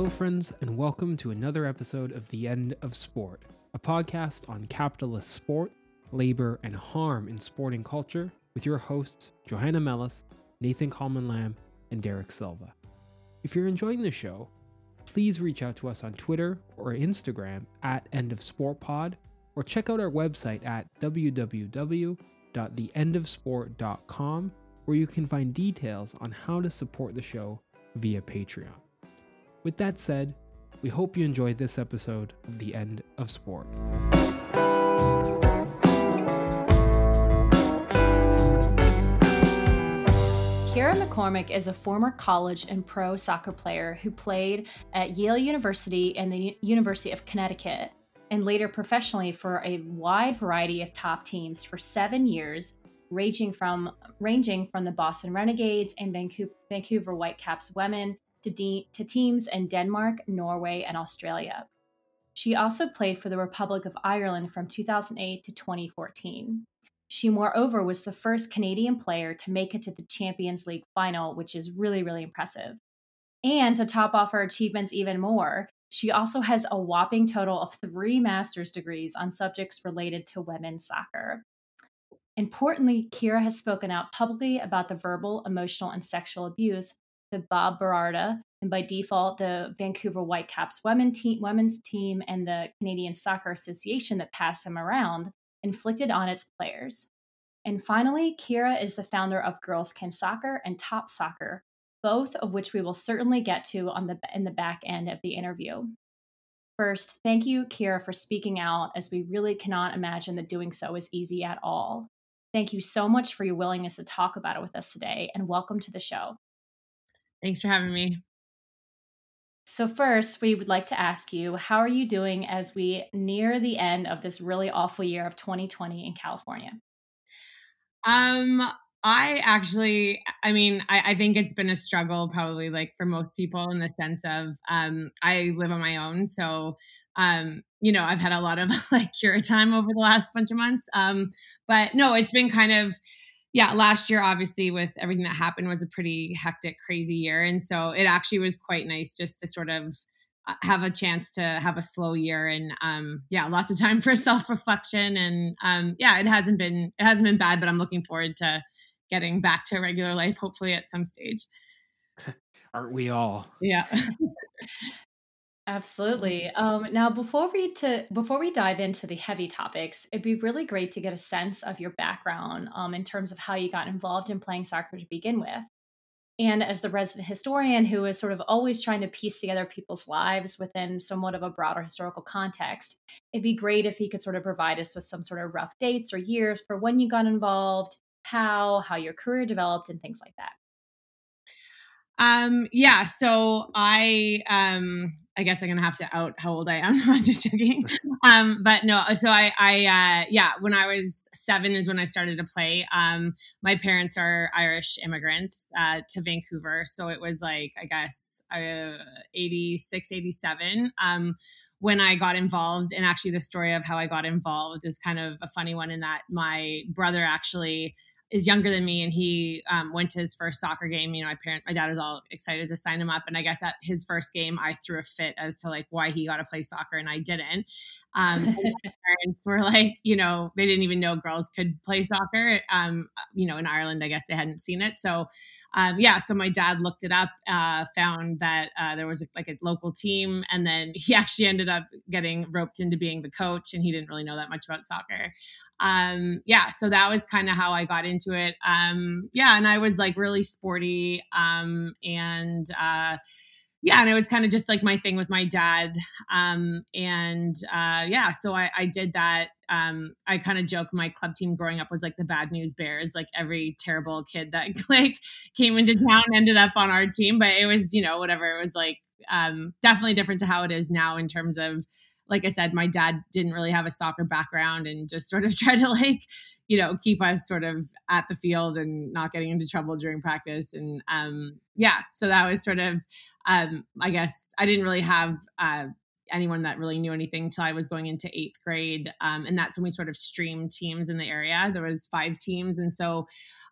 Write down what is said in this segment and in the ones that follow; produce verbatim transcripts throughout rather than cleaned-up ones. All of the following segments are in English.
Hello, friends, and welcome to another episode of The End of Sport, a podcast on capitalist sport, labor, and harm in sporting culture with your hosts, Johanna Mellis, Nathan Coleman-Lamb, and Derek Silva. If you're enjoying the show, please reach out to us on Twitter or Instagram at End of Sport Pod, or check out our website at w w w dot the end of sport dot com, where you can find details on how to support the show via Patreon. With that said, we hope you enjoyed this episode of The End of Sport. Ciara McCormack is a former college and pro soccer player who played at Yale University and the University of Connecticut, and later professionally for a wide variety of top teams for seven years, ranging from, ranging from the Boston Renegades and Vancouver Whitecaps Women To, de- to teams in Denmark, Norway, and Australia. She also played for the Republic of Ireland from two thousand eight to twenty fourteen. She, moreover, was the first Canadian player to make it to the Champions League final, which is really, really impressive. And to top off her achievements even more, she also has a whopping total of three master's degrees on subjects related to women's soccer. Importantly, Ciara has spoken out publicly about the verbal, emotional, and sexual abuse the Bob Birarda, and by default, the Vancouver Whitecaps women team, women's team and the Canadian Soccer Association that passed him around, inflicted on its players. And finally, Ciara is the founder of Girls Can Soccer and Top Soccer, both of which we will certainly get to on the in the back end of the interview. First, thank you, Ciara, for speaking out, as we really cannot imagine that doing so is easy at all. Thank you so much for your willingness to talk about it with us today, and welcome to the show. Thanks for having me. So first, we would like to ask you, how are you doing as we near the end of this really awful year of twenty twenty in California? Um, I actually, I mean, I, I think it's been a struggle probably like for most people in the sense of um, I live on my own. So, um, you know, I've had a lot of like cure time over the last bunch of months. Um, but no, it's been kind of Yeah, last year, obviously, with everything that happened, was a pretty hectic, crazy year. And so it actually was quite nice just to sort of have a chance to have a slow year and, um, yeah, lots of time for self-reflection. And um, yeah, it hasn't been it hasn't been bad, but I'm looking forward to getting back to regular life, hopefully at some stage. Aren't we all? Yeah. Absolutely. Um, now, before we to before we dive into the heavy topics, it'd be really great to get a sense of your background um, in terms of how you got involved in playing soccer to begin with. And as the resident historian who is sort of always trying to piece together people's lives within somewhat of a broader historical context, it'd be great if you could sort of provide us with some sort of rough dates or years for when you got involved, how, how your career developed, and things like that. Um, yeah, so I, um, I guess I'm going to have to out how old I am. I'm just joking. Um, but no, so I, I, uh, yeah, when I was seven is when I started to play. Um, my parents are Irish immigrants, uh, to Vancouver. So it was like, I guess, uh, eighty-six, eighty-seven, um, when I got involved. And actually the story of how I got involved is kind of a funny one in that my brother actually is younger than me, and he um, went to his first soccer game. You know, my parent, my dad was all excited to sign him up, and I guess at his first game, I threw a fit as to like why he got to play soccer and I didn't. Um, and my parents were like, you know, they didn't even know girls could play soccer. Um, you know, in Ireland, I guess they hadn't seen it. So, um, yeah. So my dad looked it up, uh, found that uh, there was a, like a local team, and then he actually ended up getting roped into being the coach, and he didn't really know that much about soccer. Um, yeah. So that was kind of how I got into. To it. Um, yeah. And I was like really sporty. Um, and, uh, yeah. And it was kind of just like my thing with my dad. Um, and, uh, yeah, so I, I did that. Um, I kind of joke my club team growing up was like the Bad News Bears, like every terrible kid that like came into town ended up on our team, but it was, you know, whatever. It was like, um, definitely different to how it is now in terms of, like I said, my dad didn't really have a soccer background and just sort of tried to like, you know, keep us sort of at the field and not getting into trouble during practice. And, um, yeah, so that was sort of, um, I guess I didn't really have, uh, anyone that really knew anything till I was going into eighth grade. Um, and that's when we sort of streamed teams in the area. There was five teams. And so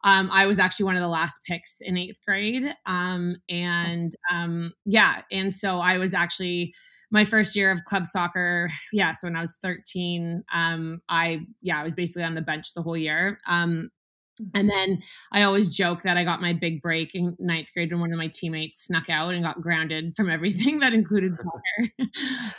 um, I was actually one of the last picks in eighth grade. Um, and um, yeah. And so I was actually my first year of club soccer. Yeah. So when I was thirteen, um, I, yeah, I was basically on the bench the whole year. Um, And then I always joke that I got my big break in ninth grade when one of my teammates snuck out and got grounded from everything that included soccer.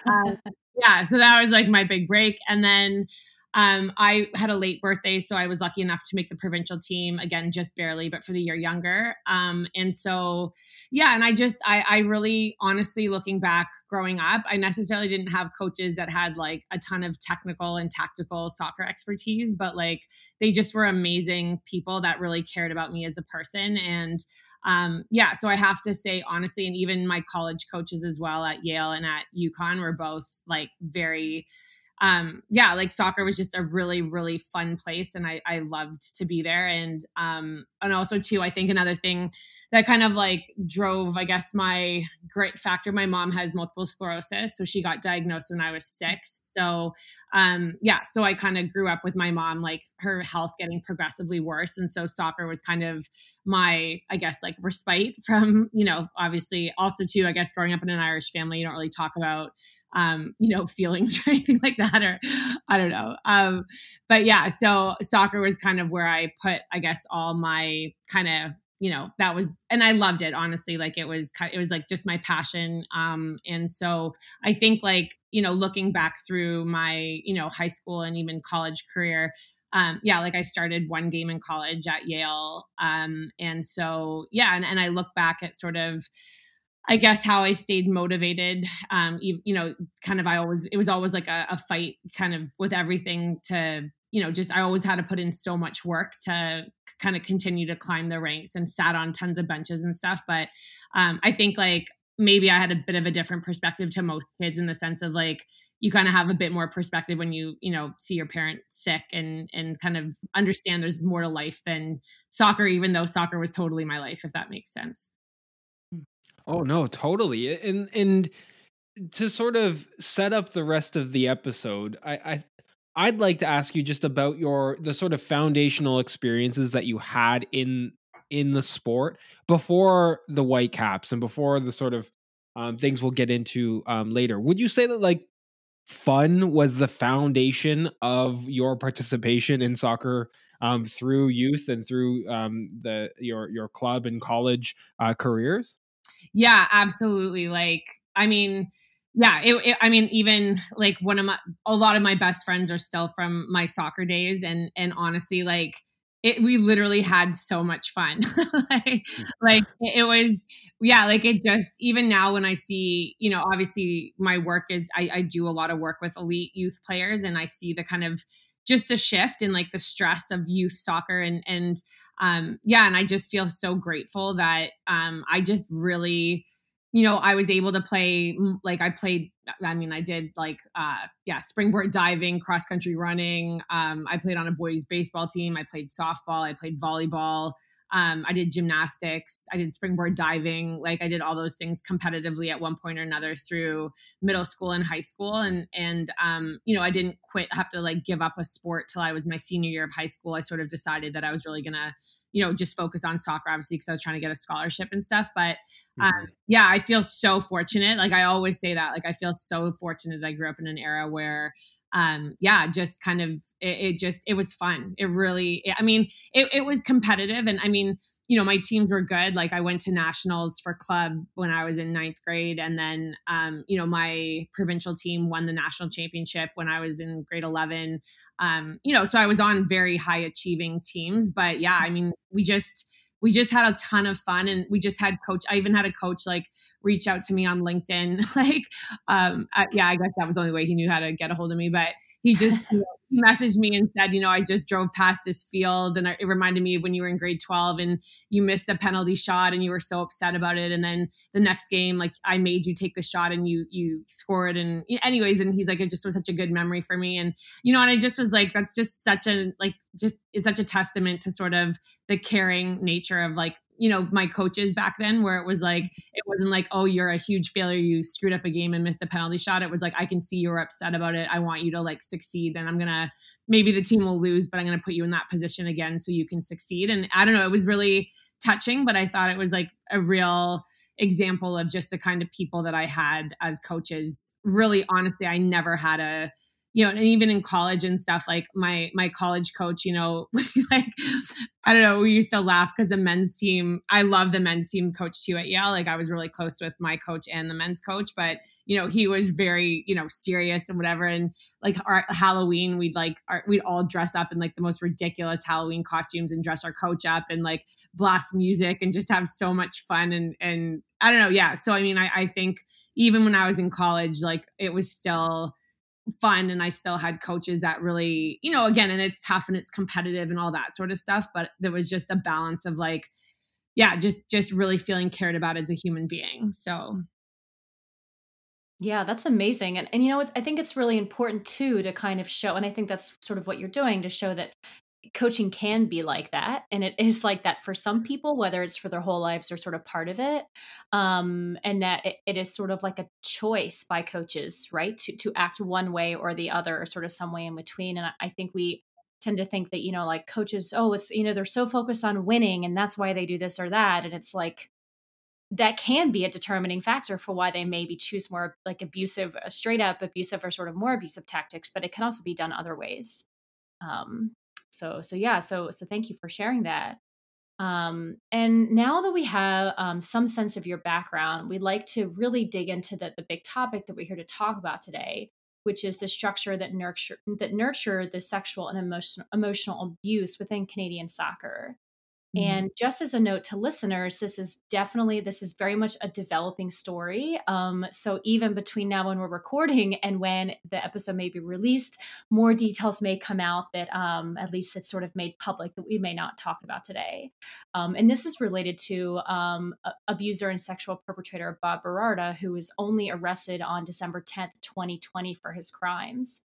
um, yeah, so that was like my big break. And then um, I had a late birthday, so I was lucky enough to make the provincial team, again, just barely, but for the year younger. Um, and so, yeah, and I just, I, I really honestly, looking back, growing up, I necessarily didn't have coaches that had like a ton of technical and tactical soccer expertise, but like they just were amazing people that really cared about me as a person. And um, yeah, so I have to say, honestly, and even my college coaches as well at Yale and at UConn were both like very Um, yeah, like soccer was just a really, really fun place. And I, I loved to be there. And, um, and also too, I think another thing that kind of like drove, I guess, my grit factor, my mom has multiple sclerosis. So she got diagnosed when I was six. So, um, yeah, so I kind of grew up with my mom, like her health getting progressively worse. And so soccer was kind of my, I guess, like respite from, you know, obviously also too, I guess, growing up in an Irish family, you don't really talk about Um, you know, feelings or anything like that, or I don't know. Um, but yeah, so soccer was kind of where I put, I guess, all my kind of, you know, that was, and I loved it, honestly. Like it was, it was like just my passion. Um, and so I think like, you know, looking back through my, you know, high school and even college career, Um, yeah, like I started one game in college at Yale. Um, and so, yeah, and, and I look back at sort of, I guess how I stayed motivated, um, you, you know, kind of, I always, it was always like a, a fight kind of with everything to, you know, just, I always had to put in so much work to kind of continue to climb the ranks and sat on tons of benches and stuff. But um, I think like, maybe I had a bit of a different perspective to most kids in the sense of like, you kind of have a bit more perspective when you, you know, see your parent sick and, and kind of understand there's more to life than soccer, even though soccer was totally my life, if that makes sense. Oh, no, totally. And and to sort of set up the rest of the episode, I, I, I'd like to ask you just about your the sort of foundational experiences that you had in in the sport before the Whitecaps and before the sort of um, things we'll get into um, later. Would you say that like fun was the foundation of your participation in soccer um, through youth and through um, the your your club and college uh, careers? Yeah, absolutely. Like, I mean, yeah, it, it, I mean, even like one of my, a lot of my best friends are still from my soccer days. And, and honestly, like it, we literally had so much fun. like, like it was, yeah, like it just, even now when I see, you know, obviously my work is, I, I do a lot of work with elite youth players and I see the kind of just a shift in like the stress of youth soccer and, and, um, yeah. And I just feel so grateful that, um, I just really, you know, I was able to play, like I played, I mean, I did like, uh, yeah, springboard diving, cross country running. Um, I played on a boys baseball team. I played softball. I played volleyball. Um, I did gymnastics. I did springboard diving. Like I did all those things competitively at one point or another through middle school and high school. And, and, um, you know, I didn't quit, have to like give up a sport till I was my senior year of high school. I sort of decided that I was really going to, you know, just focus on soccer, obviously, because I was trying to get a scholarship and stuff. But um, mm-hmm. yeah, I feel so fortunate. Like I always say that, like, I feel so fortunate that I grew up in an era where, Um, yeah, just kind of, it, it just, it was fun. It really, it, I mean, it, it was competitive. And I mean, you know, my teams were good. Like I went to nationals for club when I was in ninth grade. And then, um, you know, my provincial team won the national championship when I was in grade eleven. Um, you know, so I was on very high achieving teams, but yeah, I mean, we just, we just had a ton of fun and we just had coach. I even had a coach like reach out to me on LinkedIn. Like, um, I, yeah, I guess that was the only way he knew how to get a hold of me, but he just you know, he messaged me and said, you know, I just drove past this field and I, it reminded me of when you were in grade twelve and you missed a penalty shot and you were so upset about it. And then the next game, like I made you take the shot and you, you scored and anyways. And he's like, it just was such a good memory for me. And, you know, and I just was like, that's just such a, like, just, it's such a testament to sort of the caring nature of like you know, my coaches back then, where it was like, it wasn't like, oh, you're a huge failure, you screwed up a game and missed a penalty shot. It was like, I can see you're upset about it. I want you to like succeed. And I'm going to, maybe the team will lose, but I'm going to put you in that position again so you can succeed. And I don't know, it was really touching, but I thought it was like a real example of just the kind of people that I had as coaches. Really, honestly, I never had a, you know, and even in college and stuff, like my, my college coach, you know, like, I don't know, we used to laugh because the men's team, I love the men's team coach too at Yale. Like I was really close with my coach and the men's coach, but you know, he was very, you know, serious and whatever. And like our Halloween, we'd like, our, we'd all dress up in like the most ridiculous Halloween costumes and dress our coach up and like blast music and just have so much fun. And, and I don't know. Yeah. So, I mean, I, I think even when I was in college, like it was still fun. And I still had coaches that really, you know, again, and it's tough and it's competitive and all that sort of stuff. But there was just a balance of like, yeah, just, just really feeling cared about as a human being. So. Yeah, that's amazing. And, and, you know, it's, I think it's really important too, to kind of show, and I think that's sort of what you're doing, to show that coaching can be like that. And it is like that for some people, whether it's for their whole lives or sort of part of it. Um, and that it, it is sort of like a choice by coaches, right? To, to act one way or the other, or sort of some way in between. And I, I think we tend to think that, you know, like coaches, oh, it's, you know, they're so focused on winning and that's why they do this or that. And it's like, that can be a determining factor for why they maybe choose more like abusive, straight up abusive or sort of more abusive tactics, but it can also be done other ways. Um, So, so yeah, so, so thank you for sharing that. Um, and now that we have um, some sense of your background, we'd like to really dig into the, the big topic that we're here to talk about today, which is the structure that nurture, that nurture the sexual and emotional, emotional abuse within Canadian soccer. Mm-hmm. And just as a note to listeners, this is definitely, this is very much a developing story. Um, so even between now when we're recording and when the episode may be released, more details may come out that um, at least it's sort of made public that we may not talk about today. Um, and this is related to um, abuser and sexual perpetrator Bob Birarda, who was only arrested on December tenth, twenty twenty for his crimes.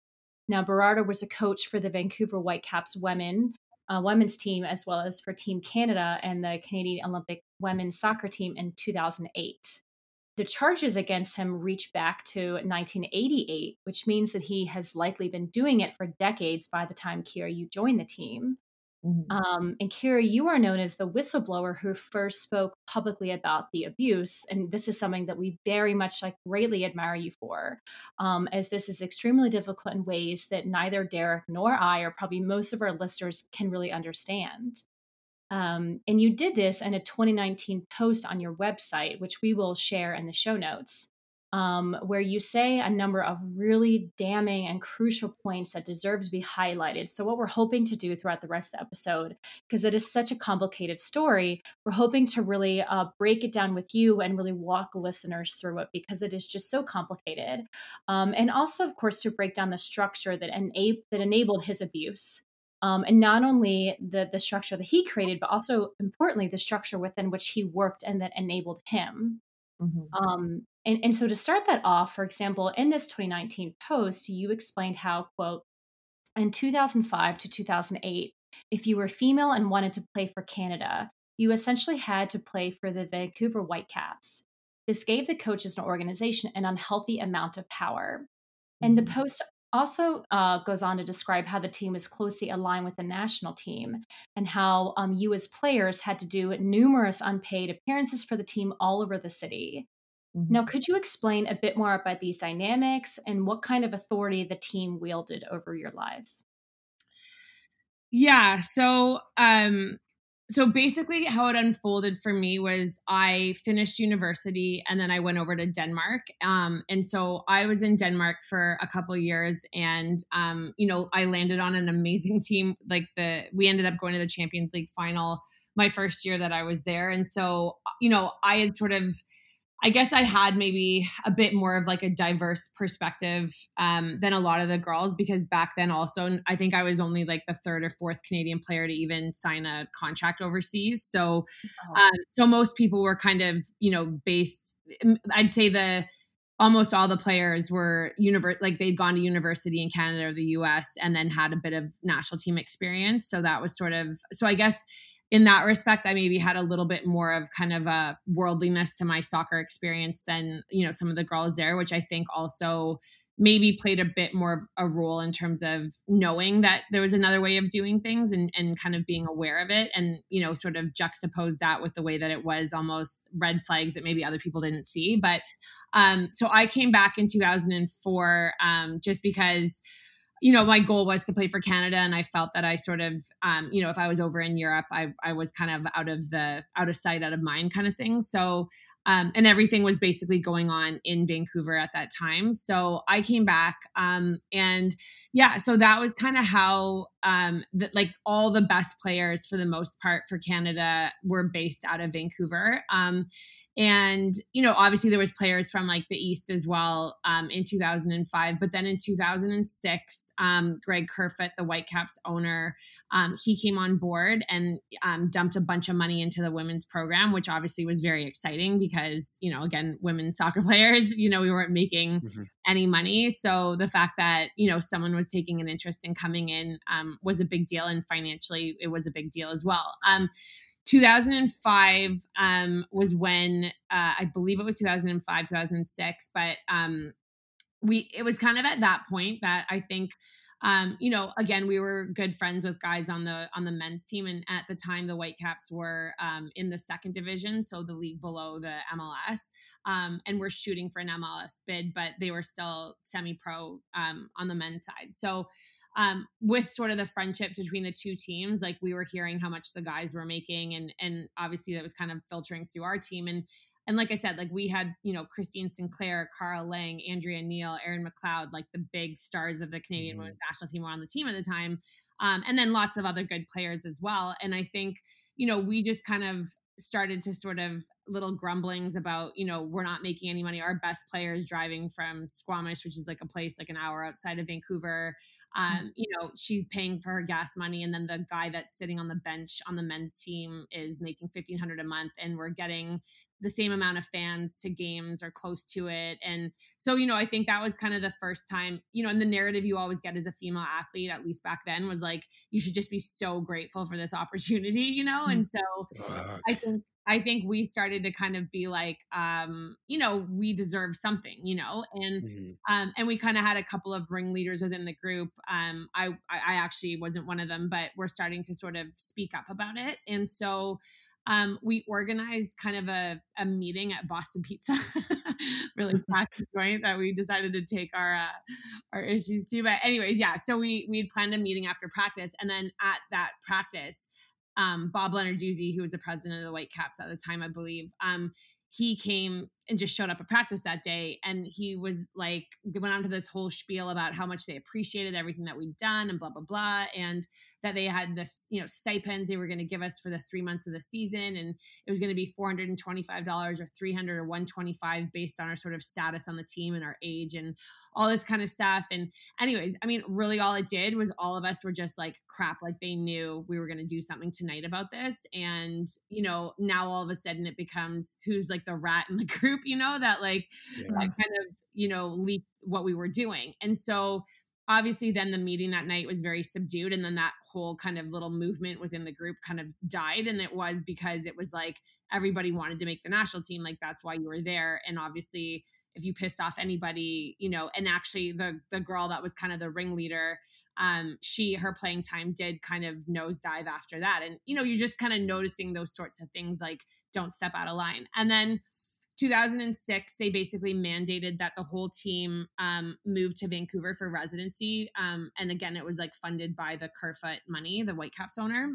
Now, Birarda was a coach for the Vancouver Whitecaps Women, Uh, women's team, as well as for Team Canada and the Canadian Olympic women's soccer team in two thousand eight. The charges against him reach back to nineteen eighty-eight, which means that he has likely been doing it for decades by the time, Kira, you joined the team. Mm-hmm. Um, and Kira, you are known as the whistleblower who first spoke publicly about the abuse. And this is something that we very much like greatly admire you for, um, as this is extremely difficult in ways that neither Derek nor I, or probably most of our listeners, can really understand. Um, and you did this in a twenty nineteen post on your website, which we will share in the show notes, um, where you say a number of really damning and crucial points that deserve to be highlighted. So what we're hoping to do throughout the rest of the episode, because it is such a complicated story, we're hoping to really uh, break it down with you and really walk listeners through it, because it is just so complicated. Um, and also, of course, to break down the structure that, ena- that enabled his abuse. Um, and not only the, the structure that he created, but also importantly, the structure within which he worked and that enabled him. Mm-hmm. Um, and, and so to start that off, for example, in this twenty nineteen post, you explained how, quote, in two thousand five to two thousand eight, if you were female and wanted to play for Canada, you essentially had to play for the Vancouver Whitecaps. This gave the coaches and organization an unhealthy amount of power. And the post also uh, goes on to describe how the team is closely aligned with the national team and how um, you as players had to do numerous unpaid appearances for the team all over the city. Mm-hmm. Now, could you explain a bit more about these dynamics and what kind of authority the team wielded over your lives? Yeah, so um, so basically how it unfolded for me was I finished university and then I went over to Denmark. Um, and so I was in Denmark for a couple of years and, um, you know, I landed on an amazing team. Like the, we ended up going to the Champions League final my first year that I was there. And so, you know, I had sort of, I guess I had maybe a bit more of like a diverse perspective um, than a lot of the girls, because back then also, I think I was only like the third or fourth Canadian player to even sign a contract overseas. So, um, so most people were kind of, you know, based, I'd say the, almost all the players were univer- like they'd gone to university in Canada or the U S and then had a bit of national team experience. So that was sort of, so I guess in that respect, I maybe had a little bit more of kind of a worldliness to my soccer experience than, you know, some of the girls there, which I think also maybe played a bit more of a role in terms of knowing that there was another way of doing things and, and kind of being aware of it and, you know, sort of juxtapose that with the way that it was almost red flags that maybe other people didn't see. But um, so I came back in two thousand four um, just because, you know, my goal was to play for Canada, and I felt that I sort of, um, you know, if I was over in Europe, I I was kind of out of the out of sight, out of mind kind of thing. So, um, and everything was basically going on in Vancouver at that time. So I came back, um, and yeah, so that was kind of how, um, that like all the best players for the most part for Canada were based out of Vancouver. Um, and you know, obviously there was players from like the East as well um, in two thousand five, but then in two thousand six. Um, Greg Kerfoot, the Whitecaps owner, um, he came on board and um, dumped a bunch of money into the women's program, which obviously was very exciting because, you know, again, women soccer players, you know, we weren't making mm-hmm. any money. So the fact that, you know, someone was taking an interest in coming in um, was a big deal, and financially it was a big deal as well. Um, two thousand five um, was when, uh, I believe it was two thousand five, two thousand six, but um We, it was kind of at that point that I think, um, you know, again, we were good friends with guys on the, on the men's team. And at the time the Whitecaps were, um, in the second division. So the league below the M L S, um, and we're shooting for an M L S bid, but they were still semi-pro, um, on the men's side. So, um, with sort of the friendships between the two teams, like we were hearing how much the guys were making, and, and obviously that was kind of filtering through our team. And, And like I said, like we had, you know, Christine Sinclair, Kara Lang, Andrea Neal, Erin McLeod, like the big stars of the Canadian mm-hmm. women's national team were on the team at the time. Um, and then lots of other good players as well. And I think, you know, we just kind of started to sort of little grumblings about, you know, we're not making any money. Our best players driving from Squamish, which is like a place like an hour outside of Vancouver. Um, you know, she's paying for her gas money. And then the guy that's sitting on the bench on the men's team is making fifteen hundred a month, and we're getting the same amount of fans to games or close to it. And so, you know, I think that was kind of the first time, you know, and the narrative you always get as a female athlete, at least back then, was like, you should just be so grateful for this opportunity, you know? And so uh, I think, I think we started to kind of be like, um, you know, we deserve something, you know, and, mm-hmm. um, and we kind of had a couple of ringleaders within the group. Um, I, I actually wasn't one of them, but we're starting to sort of speak up about it. And so, um, we organized kind of a, a meeting at Boston Pizza, really classic joint that we decided to take our, uh, our issues to. But anyways, yeah. So we, we had planned a meeting after practice, and then at that practice, Um, Bob Lenarduzzi, who was the president of the Whitecaps at the time, I believe, um, he came and just showed up at practice that day. And he was like, went on to this whole spiel about how much they appreciated everything that we'd done and blah, blah, blah. And that they had this, you know, stipends they were going to give us for the three months of the season. And it was going to be four hundred twenty-five dollars or three hundred or one twenty-five based on our sort of status on the team and our age and all this kind of stuff. And anyways, I mean, really all it did was all of us were just like, crap, like they knew we were going to do something tonight about this. And, you know, now all of a sudden it becomes who's like the rat in the group, you know, that like, yeah. that kind of, you know, leaked what we were doing. And so obviously then the meeting that night was very subdued. And then that whole kind of little movement within the group kind of died. And it was because it was like, everybody wanted to make the national team. Like that's why you were there. And obviously if you pissed off anybody, you know, and actually the, the girl that was kind of the ringleader, um, she, her playing time did kind of nosedive after that. And, you know, you're just kind of noticing those sorts of things, like don't step out of line. And then two thousand six, they basically mandated that the whole team um, move to Vancouver for residency. Um, and again, it was like funded by the Kerfoot money, the Whitecaps owner.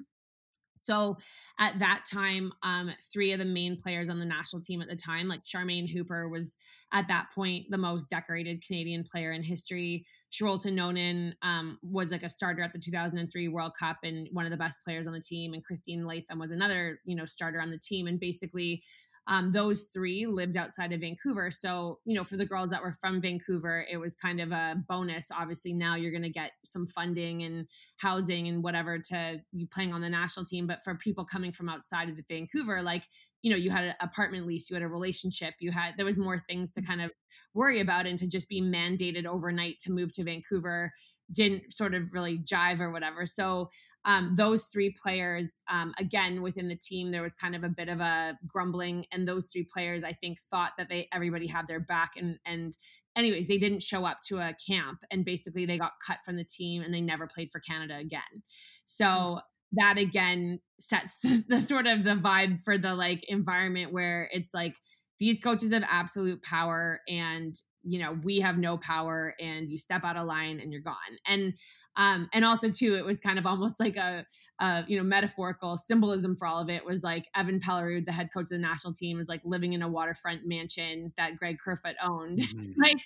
So at that time, um, three of the main players on the national team at the time, like Charmaine Hooper was at that point the most decorated Canadian player in history. Sherolton Nonan um, was like a starter at the two thousand three World Cup and one of the best players on the team. And Christine Latham was another, you know, starter on the team. And basically, Um, those three lived outside of Vancouver. So, you know, for the girls that were from Vancouver, it was kind of a bonus. Obviously now you're going to get some funding and housing and whatever to you playing on the national team. But for people coming from outside of the Vancouver, like, you know, you had an apartment lease, you had a relationship, you had, there was more things to kind of worry about, and to just be mandated overnight to move to Vancouver didn't sort of really jive or whatever. So um, those three players, um, again, within the team, there was kind of a bit of a grumbling. And those three players, I think, thought that they everybody had their back. And, and anyways, they didn't show up to a camp. And basically, they got cut from the team and they never played for Canada again. So that, again, sets the sort of the vibe for the, like, environment where it's like, these coaches have absolute power and, you know, we have no power, and you step out of line and you're gone. And, um, and also too, it was kind of almost like a, uh, you know, metaphorical symbolism for all of it was like Evan Pellerud, the head coach of the national team, is like living in a waterfront mansion that Greg Kerfoot owned. Mm-hmm. Like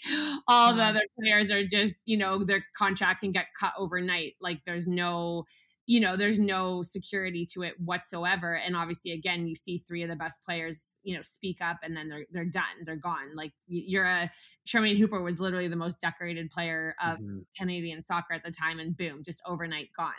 all the other players are just, you know, their contract can get cut overnight. Like there's no, you know, there's no security to it whatsoever. And obviously, again, you see three of the best players, you know, speak up and then they're, they're done. They're gone. Like you're a Charmaine Hooper was literally the most decorated player of mm-hmm. Canadian soccer at the time. And boom, just overnight gone.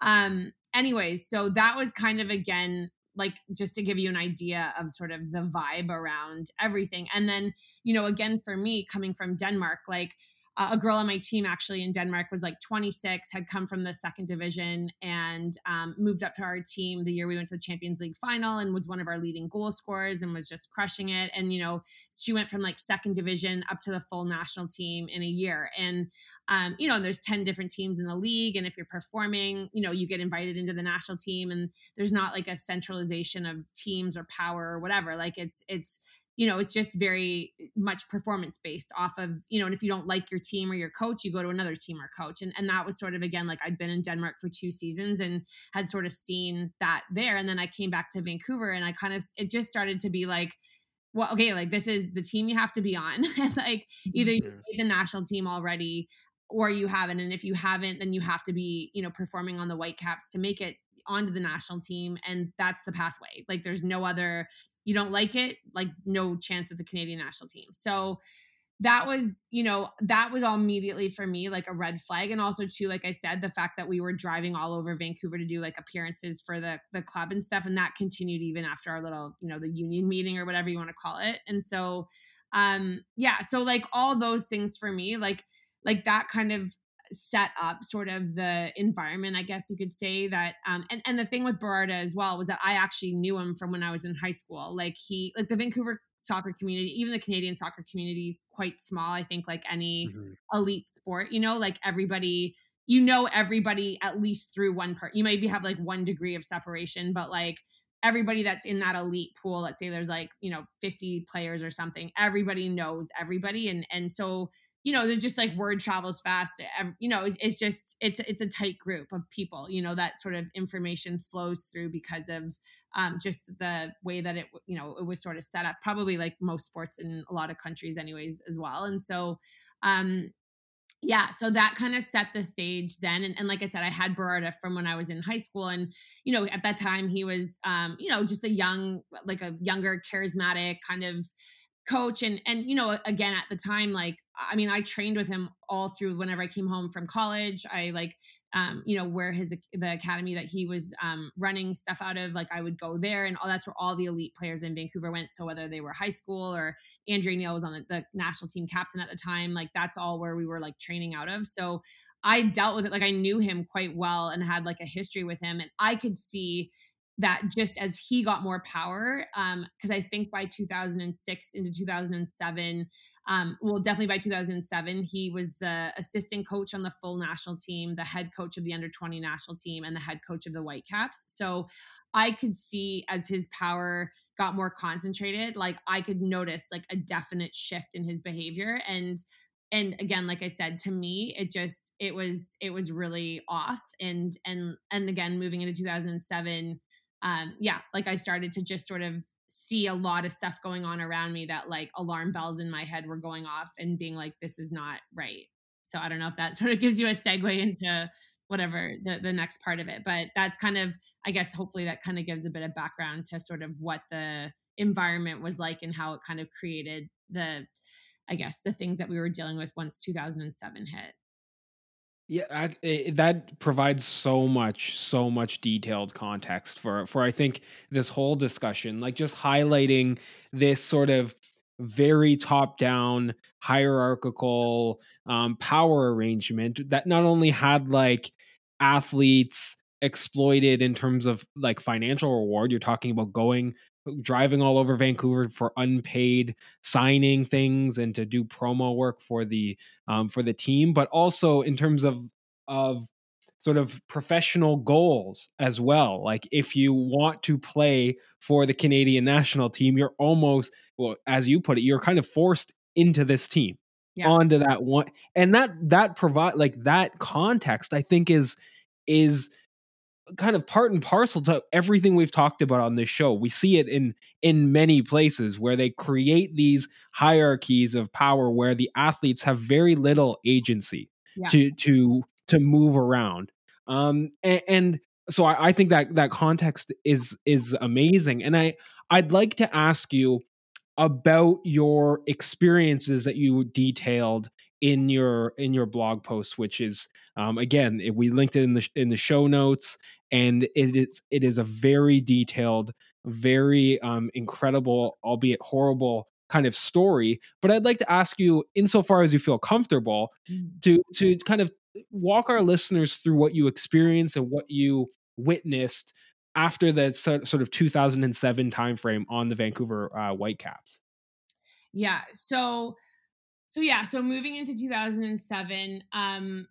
Um, anyways, so that was kind of, again, like just to give you an idea of sort of the vibe around everything. And then, you know, again, for me coming from Denmark, like, Uh, a girl on my team actually in Denmark was like twenty-six, had come from the second division and um, moved up to our team the year we went to the Champions League final and was one of our leading goal scorers and was just crushing it. And, you know, she went from like second division up to the full national team in a year. And, um, you know, there's ten different teams in the league. And if you're performing, you know, you get invited into the national team and there's not like a centralization of teams or power or whatever. Like it's, it's, you know, it's just very much performance based off of, you know, and if you don't like your team or your coach, you go to another team or coach. And and that was sort of, again, like I'd been in Denmark for two seasons and had sort of seen that there. And then I came back to Vancouver and I kind of, it just started to be like, well, okay, like this is the team you have to be on. Like either you play the national team already or you haven't. And if you haven't, then you have to be, you know, performing on the Whitecaps to make it onto the national team. And that's the pathway. Like there's no other, you don't like it, like no chance at the Canadian national team. So that was, you know, that was all immediately for me, like a red flag. And also too, like I said, the fact that we were driving all over Vancouver to do like appearances for the the club and stuff. And that continued even after our little, you know, the union meeting or whatever you want to call it. And so, um, yeah. So like all those things for me, like, like that kind of set up sort of the environment, I guess you could say that. Um, and, and the thing with Birarda as well was that I actually knew him from when I was in high school. Like he, like the Vancouver soccer community, even the Canadian soccer community is quite small. I think like any mm-hmm. elite sport, you know, like everybody, you know, everybody at least through one part, you maybe have like one degree of separation, but like everybody that's in that elite pool, let's say there's like, you know, fifty players or something, everybody knows everybody. And, and so, you know, there's just like word travels fast, you know, it's just, it's, it's a tight group of people, you know, that sort of information flows through because of um, just the way that it, you know, it was sort of set up, probably like most sports in a lot of countries anyways, as well. And so, um, yeah, so that kind of set the stage then. And, and like I said, I had Birarda from when I was in high school and, you know, at that time he was, um, you know, just a young, like a younger, charismatic kind of coach. And, and, you know, again, at the time, like, I mean, I trained with him all through whenever I came home from college, I like, um, you know, where his, the academy that he was um, running stuff out of, like I would go there and all that's where all the elite players in Vancouver went. So whether they were high school or Andrea Neal was on the, the national team captain at the time, like that's all where we were like training out of. So I dealt with it. Like I knew him quite well and had like a history with him and I could see that just as he got more power, um, because I think by two thousand six into two thousand seven, um, well, definitely by two thousand seven, he was the assistant coach on the full national team, the head coach of the under twenty national team, and the head coach of the Whitecaps. So I could see as his power got more concentrated, like I could notice like a definite shift in his behavior. And And again, like I said, to me, it just, it was, it was really off. And, and, and again, moving into two thousand seven, um, yeah, like I started to just sort of see a lot of stuff going on around me that like alarm bells in my head were going off and being like, this is not right. So I don't know if that sort of gives you a segue into whatever the, the next part of it, but that's kind of, I guess, hopefully that kind of gives a bit of background to sort of what the environment was like and how it kind of created the, I guess, the things that we were dealing with once two thousand seven hit. Yeah, I, it, that provides so much, so much detailed context for, for, I think, this whole discussion, like just highlighting this sort of very top-down, hierarchical um, power arrangement that not only had like athletes exploited in terms of like financial reward. You're talking about going, driving all over Vancouver for unpaid signing things and to do promo work for the um, for the team, but also in terms of of sort of professional goals as well. Like if you want to play for the Canadian national team, you're almost, well, as you put it, you're kind of forced into this team, yeah. onto that one. And that, that provide like that context, I think is, is kind of part and parcel to everything we've talked about on this show. We see it in, in many places where they create these hierarchies of power where the athletes have very little agency yeah. to, to, to move around. Um, and, and so I, I think that that context is, is amazing. And I, I'd like to ask you about your experiences that you detailed in your, in your blog post, which is, um, again, we linked it in the, in the show notes, and it is, it is a very detailed, very, um, incredible, albeit horrible kind of story. But I'd like to ask you, insofar as you feel comfortable, to, to kind of walk our listeners through what you experienced and what you witnessed after that sort of two thousand seven timeframe on the Vancouver uh, Whitecaps. Yeah. So, so yeah, so moving into two thousand seven, um,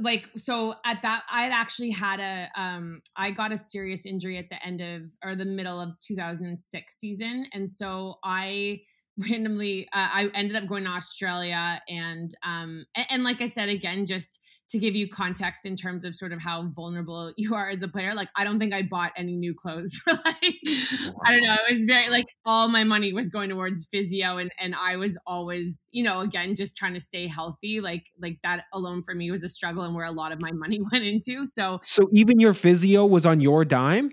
like, so at that, I had actually had a, um, I got a serious injury at the end of, or the middle of two thousand six season. And so I randomly, uh, I ended up going to Australia and, um, and, and like I said, again, just to give you context in terms of sort of how vulnerable you are as a player. Like, I don't think I bought any new clothes for like, wow. I don't know. It was very like all my money was going towards physio. And, and I was always, you know, again, just trying to stay healthy. Like, like that alone for me was a struggle and where a lot of my money went into. So, so even your physio was on your dime?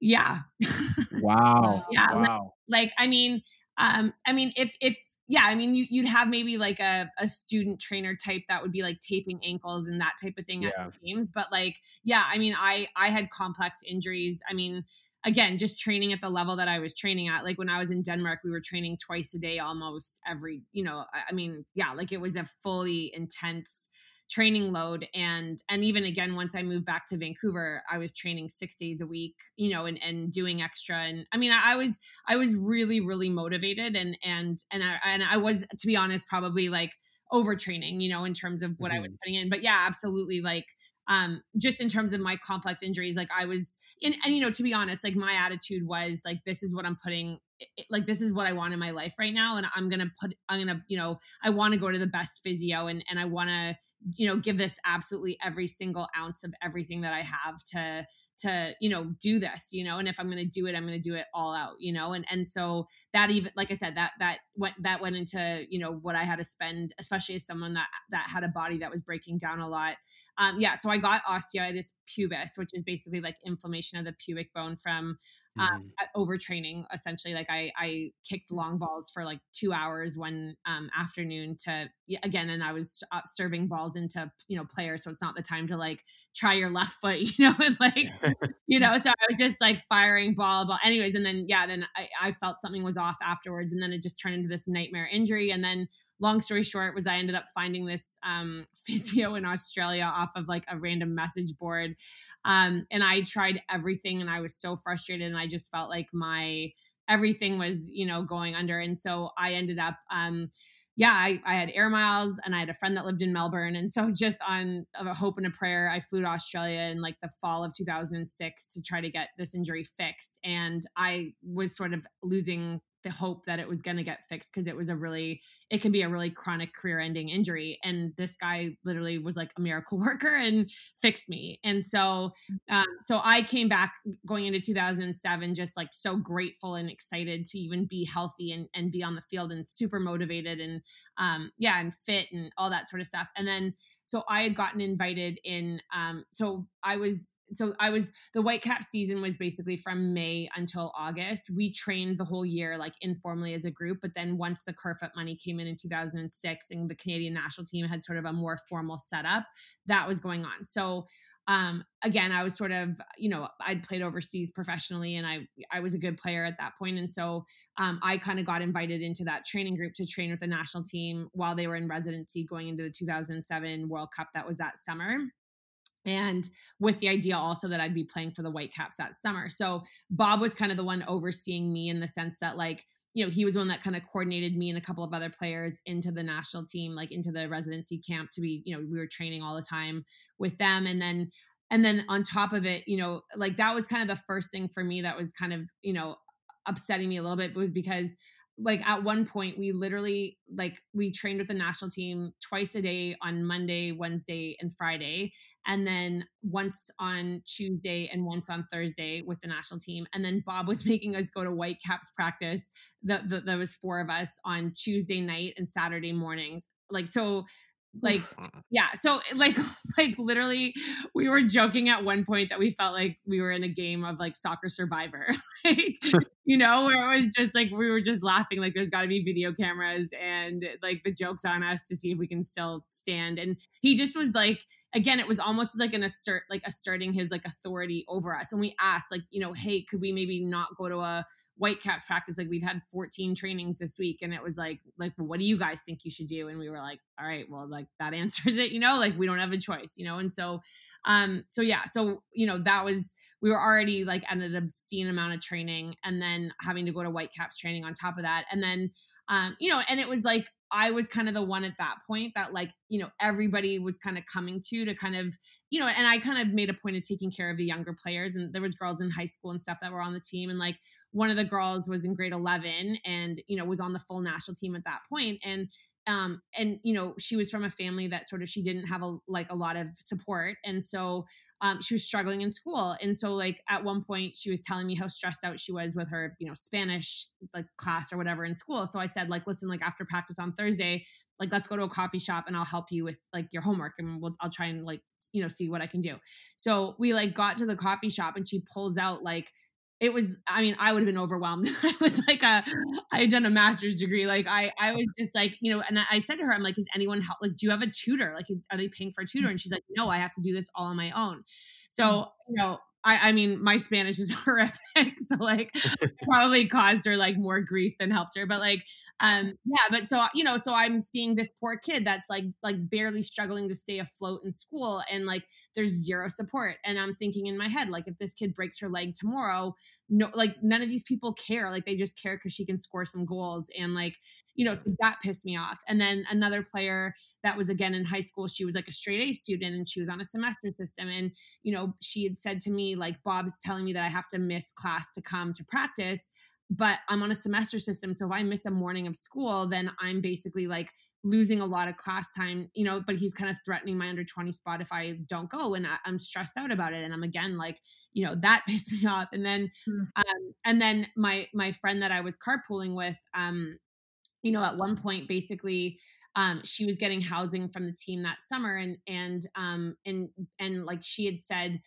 Yeah. Wow. yeah. Wow. Like, like, I mean, um, I mean, if, if, Yeah, I mean, you, you'd have maybe like a, a student trainer type that would be like taping ankles and that type of thing yeah. at games. But like, yeah, I mean, I, I had complex injuries. I mean, again, just training at the level that I was training at. Like when I was in Denmark, we were training twice a day, almost every, you know, I mean, yeah, like it was a fully intense training load. And, and even again, once I moved back to Vancouver, I was training six days a week, you know, and, and doing extra. And I mean, I, I was, I was really, really motivated and, and, and I, and I was, to be honest, probably like overtraining, you know, in terms of what mm-hmm. I was putting in, but yeah, absolutely. Like, um, just in terms of my complex injuries, like I was in, and, and, you know, to be honest, like my attitude was like, this is what I'm putting It, like, this is what I want in my life right now. And I'm going to put, I'm going to, you know, I want to go to the best physio and, and I want to, you know, give this absolutely every single ounce of everything that I have to, to, you know, do this, you know, and if I'm going to do it, I'm going to do it all out, you know? And, and so that even, like I said, that, that went, that went into, you know, what I had to spend, especially as someone that, that had a body that was breaking down a lot. Um, yeah. So I got osteitis pubis, which is basically like inflammation of the pubic bone from, Um, overtraining, essentially. Like I, I kicked long balls for like two hours one um, afternoon to again, and I was uh, serving balls into, you know, players. So it's not the time to like try your left foot, you know, and like, you know, so I was just like firing ball, ball anyways. And then, yeah, then I, I felt something was off afterwards, and then it just turned into this nightmare injury. And then long story short was I ended up finding this um, physio in Australia off of like a random message board. Um, and I tried everything and I was so frustrated and I I just felt like my, everything was, you know, going under. And so I ended up, um, yeah, I, I had air miles and I had a friend that lived in Melbourne. And so just on of a hope and a prayer, I flew to Australia in like the fall of two thousand six to try to get this injury fixed. And I was sort of losing the hope that it was going to get fixed because it was a really, it can be a really chronic career ending injury. And this guy literally was like a miracle worker and fixed me. And so, um, so I came back going into two thousand seven, just like so grateful and excited to even be healthy and, and be on the field and super motivated and, um, yeah, and fit and all that sort of stuff. And then, so I had gotten invited in, um, so I was so I was, the Whitecaps season was basically from May until August. We trained the whole year, like informally as a group. But then once the Kerfoot money came in in two thousand six and the Canadian national team had sort of a more formal setup, that was going on. So um, again, I was sort of, you know, I'd played overseas professionally and I, I was a good player at that point. And so um, I kind of got invited into that training group to train with the national team while they were in residency going into the two thousand seven World Cup. That was that summer. And with the idea also that I'd be playing for the Whitecaps that summer. So Bob was kind of the one overseeing me in the sense that, like, you know, he was the one that kind of coordinated me and a couple of other players into the national team, like into the residency camp to be, you know, we were training all the time with them. And then, and then on top of it, you know, like that was kind of the first thing for me that was kind of, you know, upsetting me a little bit, was because, like, at one point we literally, like, we trained with the national team twice a day on Monday, Wednesday, and Friday. And then once on Tuesday and once on Thursday with the national team. And then Bob was making us go to Whitecaps practice. The, the, there was four of us on Tuesday night and Saturday mornings. Like, so like, yeah. So like, like literally we were joking at one point that we felt like we were in a game of like Soccer Survivor, like, you know, where it was just like, we were just laughing, like there's gotta be video cameras and like the joke's on us to see if we can still stand. And he just was like, again, it was almost like an assert, like asserting his like authority over us. And we asked, like, you know, hey, could we maybe not go to a Whitecaps practice? Like, we've had fourteen trainings this week. And it was like, like, what do you guys think you should do? And we were like, all right, well, like, that answers it, you know, like we don't have a choice, you know? And so, um, so yeah, so, you know, that was, we were already like at an obscene amount of training and then having to go to Whitecaps training on top of that. And then, um, you know, and it was like, I was kind of the one at that point that, like, you know, everybody was kind of coming to, to kind of, you know, and I kind of made a point of taking care of the younger players. And there was girls in high school and stuff that were on the team. And like one of the girls was in grade eleven and, you know, was on the full national team at that point. And, um, and, you know, she was from a family that sort of, she didn't have a, like a lot of support. And so, um, she was struggling in school. And so like at one point she was telling me how stressed out she was with her, you know, Spanish like class or whatever in school. So I said, like, listen, like after practice on Thursday, like, let's go to a coffee shop and I'll help you with like your homework and we'll, I'll try and like, you know, see what I can do. So we like got to the coffee shop and she pulls out like, it was, I mean, I would have been overwhelmed. I was like, a, I had done a master's degree. Like I, I was just like, you know, and I said to her, I'm like, is anyone help? Like, do you have a tutor? Like, are they paying for a tutor? And she's like, no, I have to do this all on my own. So, you know, I, I mean, my Spanish is horrific. So like probably caused her like more grief than helped her, but like, um, yeah, but so, you know, so I'm seeing this poor kid that's like, like barely struggling to stay afloat in school and like, there's zero support. And I'm thinking in my head, like, if this kid breaks her leg tomorrow, no, like none of these people care. Like they just care because she can score some goals. And like, you know, so that pissed me off. And then another player that was again in high school, she was like a straight A student and she was on a semester system. And, you know, she had said to me, like, Bob's telling me that I have to miss class to come to practice, but I'm on a semester system. So if I miss a morning of school, then I'm basically like losing a lot of class time, you know, but he's kind of threatening my under twenty spot if I don't go, and I, I'm stressed out about it. And I'm again, like, you know, that pissed me off. And then, um, and then my, my friend that I was carpooling with, um, you know, at one point, basically, um, she was getting housing from the team that summer. And, and, um, and, and like she had said,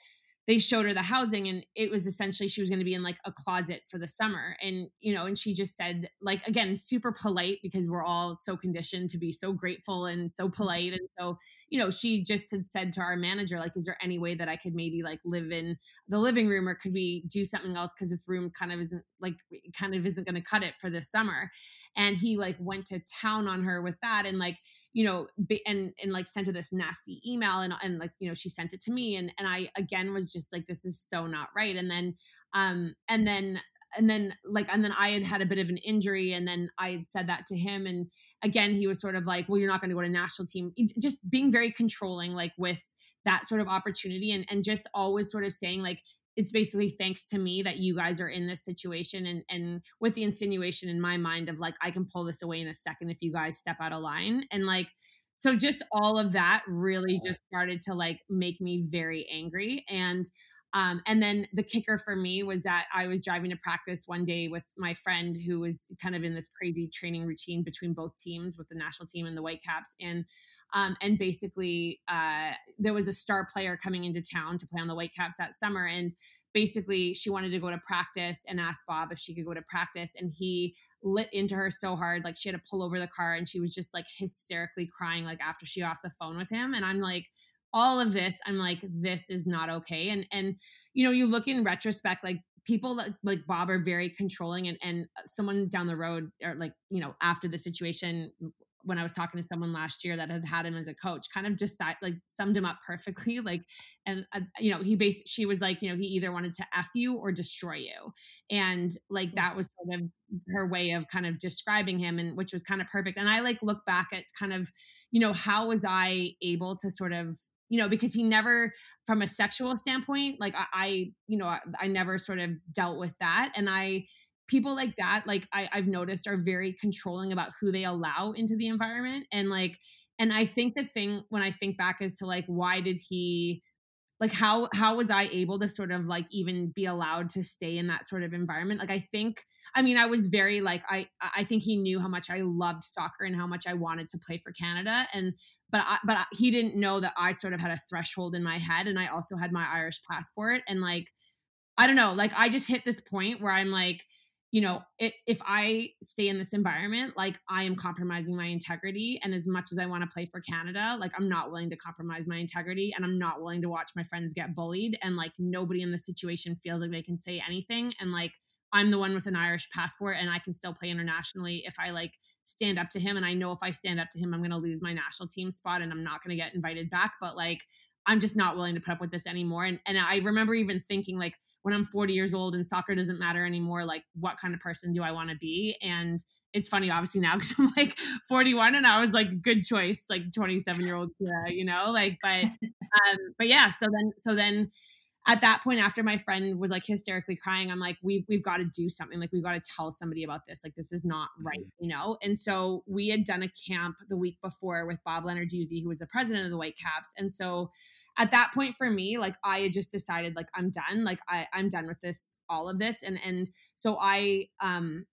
they showed her the housing and it was essentially, she was going to be in like a closet for the summer. And, you know, and she just said, like, again, super polite, because we're all so conditioned to be so grateful and so polite. And so, you know, she just had said to our manager, like, is there any way that I could maybe like live in the living room, or could we do something else? Cause this room kind of isn't like, kind of isn't going to cut it for this summer. And he like went to town on her with that. And like, you know, and, and like sent her this nasty email and, and like, you know, she sent it to me. And, and I, again, was just just like, this is so not right. And then, um, and then, and then like, and then I had had a bit of an injury, and then I had said that to him. And again, he was sort of like, well, you're not going to go to national team, just being very controlling, like with that sort of opportunity, and, and just always sort of saying like, it's basically thanks to me that you guys are in this situation. And, and with the insinuation in my mind of like, I can pull this away in a second if you guys step out of line. And like, so just all of that really just started to like make me very angry. And Um, and then the kicker for me was that I was driving to practice one day with my friend who was kind of in this crazy training routine between both teams, with the national team and the Whitecaps. And, um, and basically, uh, there was a star player coming into town to play on the Whitecaps that summer. And basically she wanted to go to practice and asked Bob if she could go to practice. And he lit into her so hard, like she had to pull over the car, and she was just like hysterically crying, like after she got off the phone with him. And I'm like, all of this, I'm like, this is not okay. And, and, you know, you look in retrospect, like people like, like Bob are very controlling, and, and someone down the road, or like, you know, after the situation, when I was talking to someone last year that had had him as a coach, kind of decide, like summed him up perfectly. Like, and uh, you know, he basically, she was like, you know, he either wanted to F you or destroy you. And like, that was sort of her way of kind of describing him, and which was kind of perfect. And I like look back at kind of, you know, how was I able to sort of, you know, because he never, from a sexual standpoint, like I, I you know, I, I never sort of dealt with that. And I, people like that, like I, I've noticed are very controlling about who they allow into the environment. And like, and I think the thing when I think back as to like, why did he, like, how, how was I able to sort of like even be allowed to stay in that sort of environment? Like, I think, I mean, I was very like, I, I think he knew how much I loved soccer and how much I wanted to play for Canada. And, but, I, but I, he didn't know that I sort of had a threshold in my head, and I also had my Irish passport. And like, I don't know, like I just hit this point where I'm like, you know, it, if I stay in this environment, like I am compromising my integrity. And as much as I want to play for Canada, like I'm not willing to compromise my integrity, and I'm not willing to watch my friends get bullied. And like nobody in the situation feels like they can say anything. And like, I'm the one with an Irish passport, and I can still play internationally if I like stand up to him. And I know if I stand up to him, I'm going to lose my national team spot and I'm not going to get invited back. But like, I'm just not willing to put up with this anymore. And and I remember even thinking like, when I'm forty years old and soccer doesn't matter anymore, like what kind of person do I want to be? And it's funny, obviously now, cause I'm like forty-one and I was like, good choice, like twenty-seven year old, uh, you know, like, but, um, but yeah, so then, so then, at that point, after my friend was like hysterically crying, I'm like, we've, we've got to do something. Like, we've got to tell somebody about this. Like, this is not right, you know? And so we had done a camp the week before with Bob Lenarduzzi, who was the president of the Whitecaps. And so at that point for me, like I had just decided like, I'm done. Like I, I'm done with this, all of this. And, and so I, um,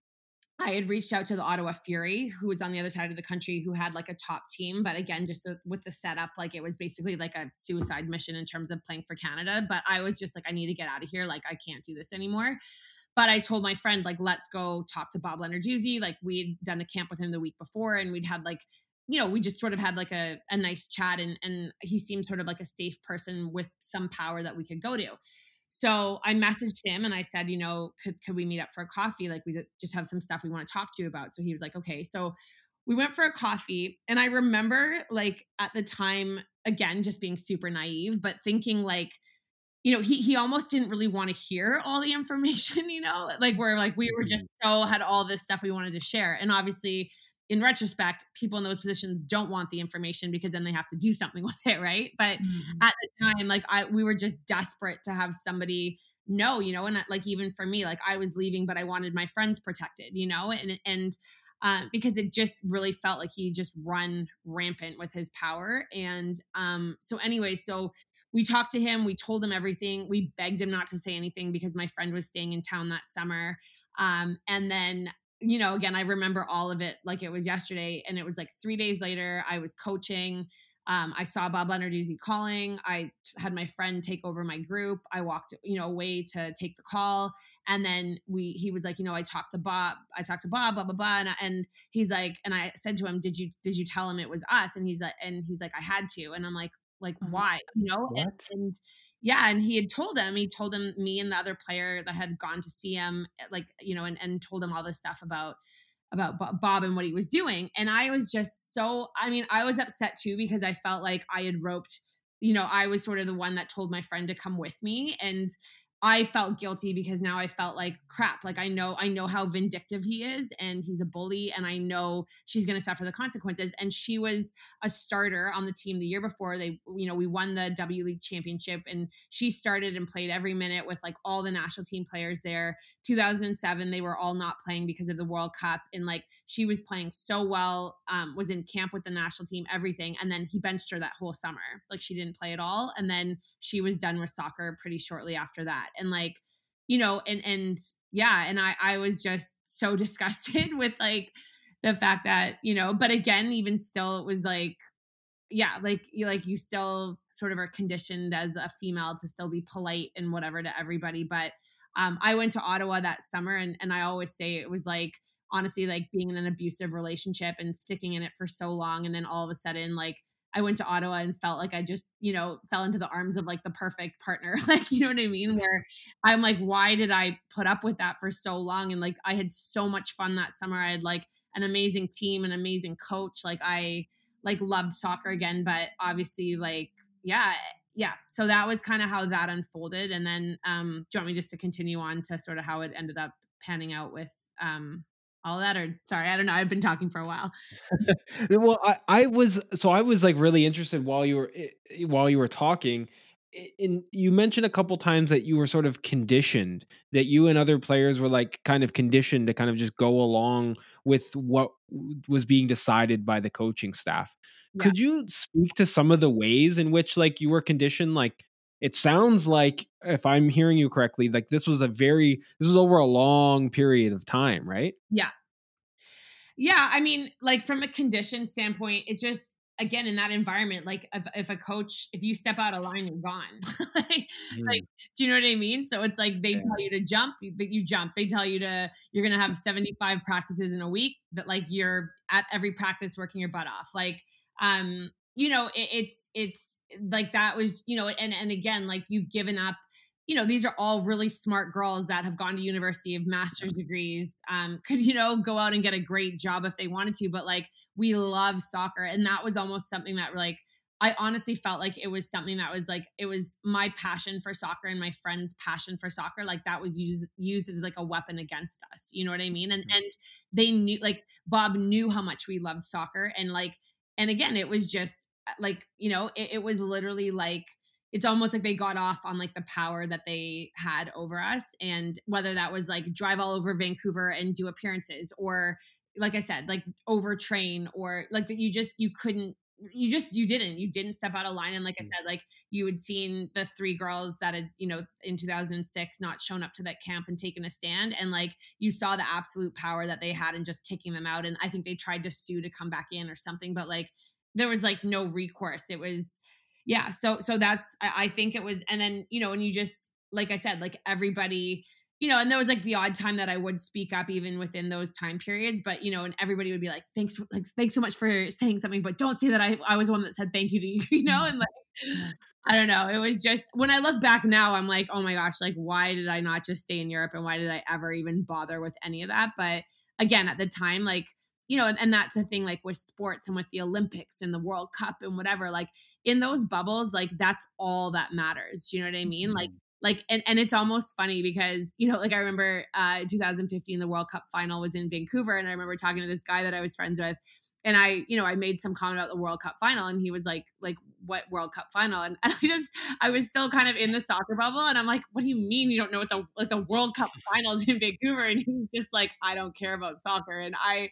I had reached out to the Ottawa Fury, who was on the other side of the country, who had like a top team. But again, just with the setup, like it was basically like a suicide mission in terms of playing for Canada. But I was just like, I need to get out of here. Like, I can't do this anymore. But I told my friend, like, let's go talk to Bob Lenarduzzi. Like, we'd done a camp with him the week before, and we'd had like, you know, we just sort of had like a, a nice chat. And, and he seemed sort of like a safe person with some power that we could go to. So I messaged him and I said, you know, could could we meet up for a coffee? Like, we just have some stuff we want to talk to you about. So he was like, okay. So we went for a coffee. And I remember like at the time, again, just being super naive, but thinking like, you know, he, he almost didn't really want to hear all the information, you know, like we're like, we were just so had all this stuff we wanted to share. And obviously in retrospect, people in those positions don't want the information because then they have to do something with it, right? But mm-hmm. at the time, like I, we were just desperate to have somebody know, you know, and like even for me, like I was leaving, but I wanted my friends protected, you know, and and uh, because it just really felt like he just run rampant with his power, and um, so anyway, so. We talked to him. We told him everything. We begged him not to say anything because my friend was staying in town that summer. Um, and then, you know, again, I remember all of it like it was yesterday. And it was like three days later, I was coaching. Um, I saw Bob Lenarduzzi calling. I had my friend take over my group. I walked, you know, away to take the call. And then we, he was like, you know, I talked to Bob, I talked to Bob, blah, blah, blah. And, I, and he's like, and I said to him, did you, did you tell him it was us? And he's like, and he's like, I had to. And I'm like, like why, you know? And, and yeah. And he had told him, he told him me and the other player that had gone to see him, like, you know, and, and told him all this stuff about, about Bob and what he was doing. And I was just so, I mean, I was upset too, because I felt like I had roped, you know, I was sort of the one that told my friend to come with me. And, I felt guilty because now I felt like crap. Like I know, I know how vindictive he is and he's a bully and I know she's going to suffer the consequences. And she was a starter on the team the year before they, you know, we won the W League championship and she started and played every minute with like all the national team players there. two thousand seven, they were all not playing because of the World Cup. And like, she was playing so well, um, was in camp with the national team, everything. And then he benched her that whole summer. Like she didn't play at all. And then she was done with soccer pretty shortly after that. And like, you know, and, and yeah. And I, I was just so disgusted with like the fact that, you know, but again, even still it was like, yeah, like you, like you still sort of are conditioned as a female to still be polite and whatever to everybody. But, um, I went to Ottawa that summer and, and I always say it was like, honestly, like being in an abusive relationship and sticking in it for so long. And then all of a sudden, like, I went to Ottawa and felt like I just, you know, fell into the arms of like the perfect partner. Like, you know what I mean? Where I'm like, why did I put up with that for so long? And like, I had so much fun that summer. I had like an amazing team, an amazing coach. Like I like loved soccer again, but obviously like, yeah, yeah. So that was kind of how that unfolded. And then, um, do you want me just to continue on to sort of how it ended up panning out with, um, all that? Or sorry, I don't know. I've been talking for a while. Well, I, I was, so I was like really interested while you were, while you were talking, and you mentioned a couple times that you were sort of conditioned, that you and other players were like kind of conditioned to kind of just go along with what was being decided by the coaching staff. Yeah. Could you speak to some of the ways in which like you were conditioned? Like, it sounds like, if I'm hearing you correctly, like this was a very, this was over a long period of time, right? Yeah. Yeah. I mean, like from a condition standpoint, it's just, again, in that environment, like if, if a coach, if you step out of line, you're gone. like, mm. like, do you know what I mean? So it's like, they yeah. tell you to jump, but you jump. They tell you to, you're going to have seventy-five practices in a week, but like you're at every practice working your butt off. Like, um, you know, it, it's, it's like, that was, you know, and, and again, like you've given up, you know, these are all really smart girls that have gone to university, have master's degrees, um, could, you know, go out and get a great job if they wanted to, but like, we love soccer. And that was almost something that like, I honestly felt like it was something that was like, it was my passion for soccer and my friend's passion for soccer. Like that was used, used as like a weapon against us. You know what I mean? And, mm-hmm. and they knew, like Bob knew how much we loved soccer and like, and again, it was just, like, you know, it, it was literally like, it's almost like they got off on like the power that they had over us. And whether that was like drive all over Vancouver and do appearances or like I said, like overtrain or like that you just, you couldn't, you just, you didn't, you didn't step out of line. And like I said, like you had seen the three girls that had, you know, in two thousand six, not shown up to that camp and taken a stand. And like, you saw the absolute power that they had in just kicking them out. And I think they tried to sue to come back in or something, but like, there was like no recourse. It was, yeah. So, so that's, I, I think it was, and then, you know, and you just, like I said, like everybody, you know, and there was like the odd time that I would speak up even within those time periods, but you know, and everybody would be like, thanks, like, thanks so much for saying something, but don't say that I, I was the one that said thank you to you, you know? And like, I don't know. It was just, when I look back now, I'm like, oh my gosh, like, why did I not just stay in Europe? And why did I ever even bother with any of that? But again, at the time, like, you know, and, and that's the thing, like with sports and with the Olympics and the World Cup and whatever, like in those bubbles, like that's all that matters. Do you know what I mean? Mm-hmm. Like, like, and, and it's almost funny because, you know, like I remember uh, two thousand fifteen, the World Cup final was in Vancouver. And I remember talking to this guy that I was friends with and I, you know, I made some comment about the World Cup final and he was like, like what World Cup final? And, and I just, I was still kind of in the soccer bubble and I'm like, what do you mean you don't know what the, like the World Cup finals in Vancouver? And he was just like, I don't care about soccer. And I,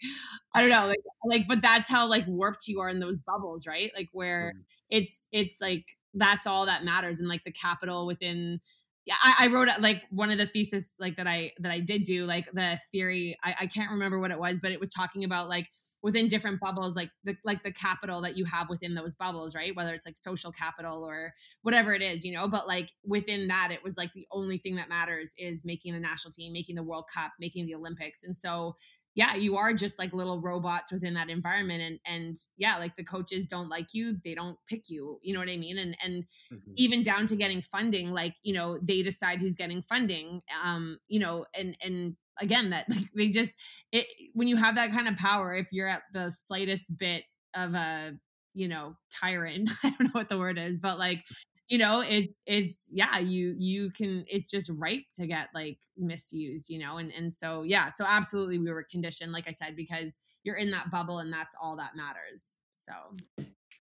I don't know, like, like but that's how like warped you are in those bubbles, right? Like where mm-hmm. it's, it's like, that's all that matters. And like the capital within, yeah, I, I wrote like one of the thesis like that I, that I did do, like the theory, I, I can't remember what it was, but it was talking about like within different bubbles, like the, like the capital that you have within those bubbles, right? Whether it's like social capital or whatever it is, you know, but like within that, it was like the only thing that matters is making the national team, making the World Cup, making the Olympics. And so, yeah, you are just like little robots within that environment. And, and yeah, like the coaches don't like you. They don't pick you. You know what I mean? And, and mm-hmm. even down to getting funding, like, you know, they decide who's getting funding, um, you know, and, and again, that like, they just, it, when you have that kind of power, if you're at the slightest bit of a, you know, tyrant, I don't know what the word is, but like, you know, it's, it's, yeah, you, you can, it's just ripe to get like misused, you know? And, and so, yeah, so absolutely we were conditioned, like I said, because you're in that bubble and that's all that matters. So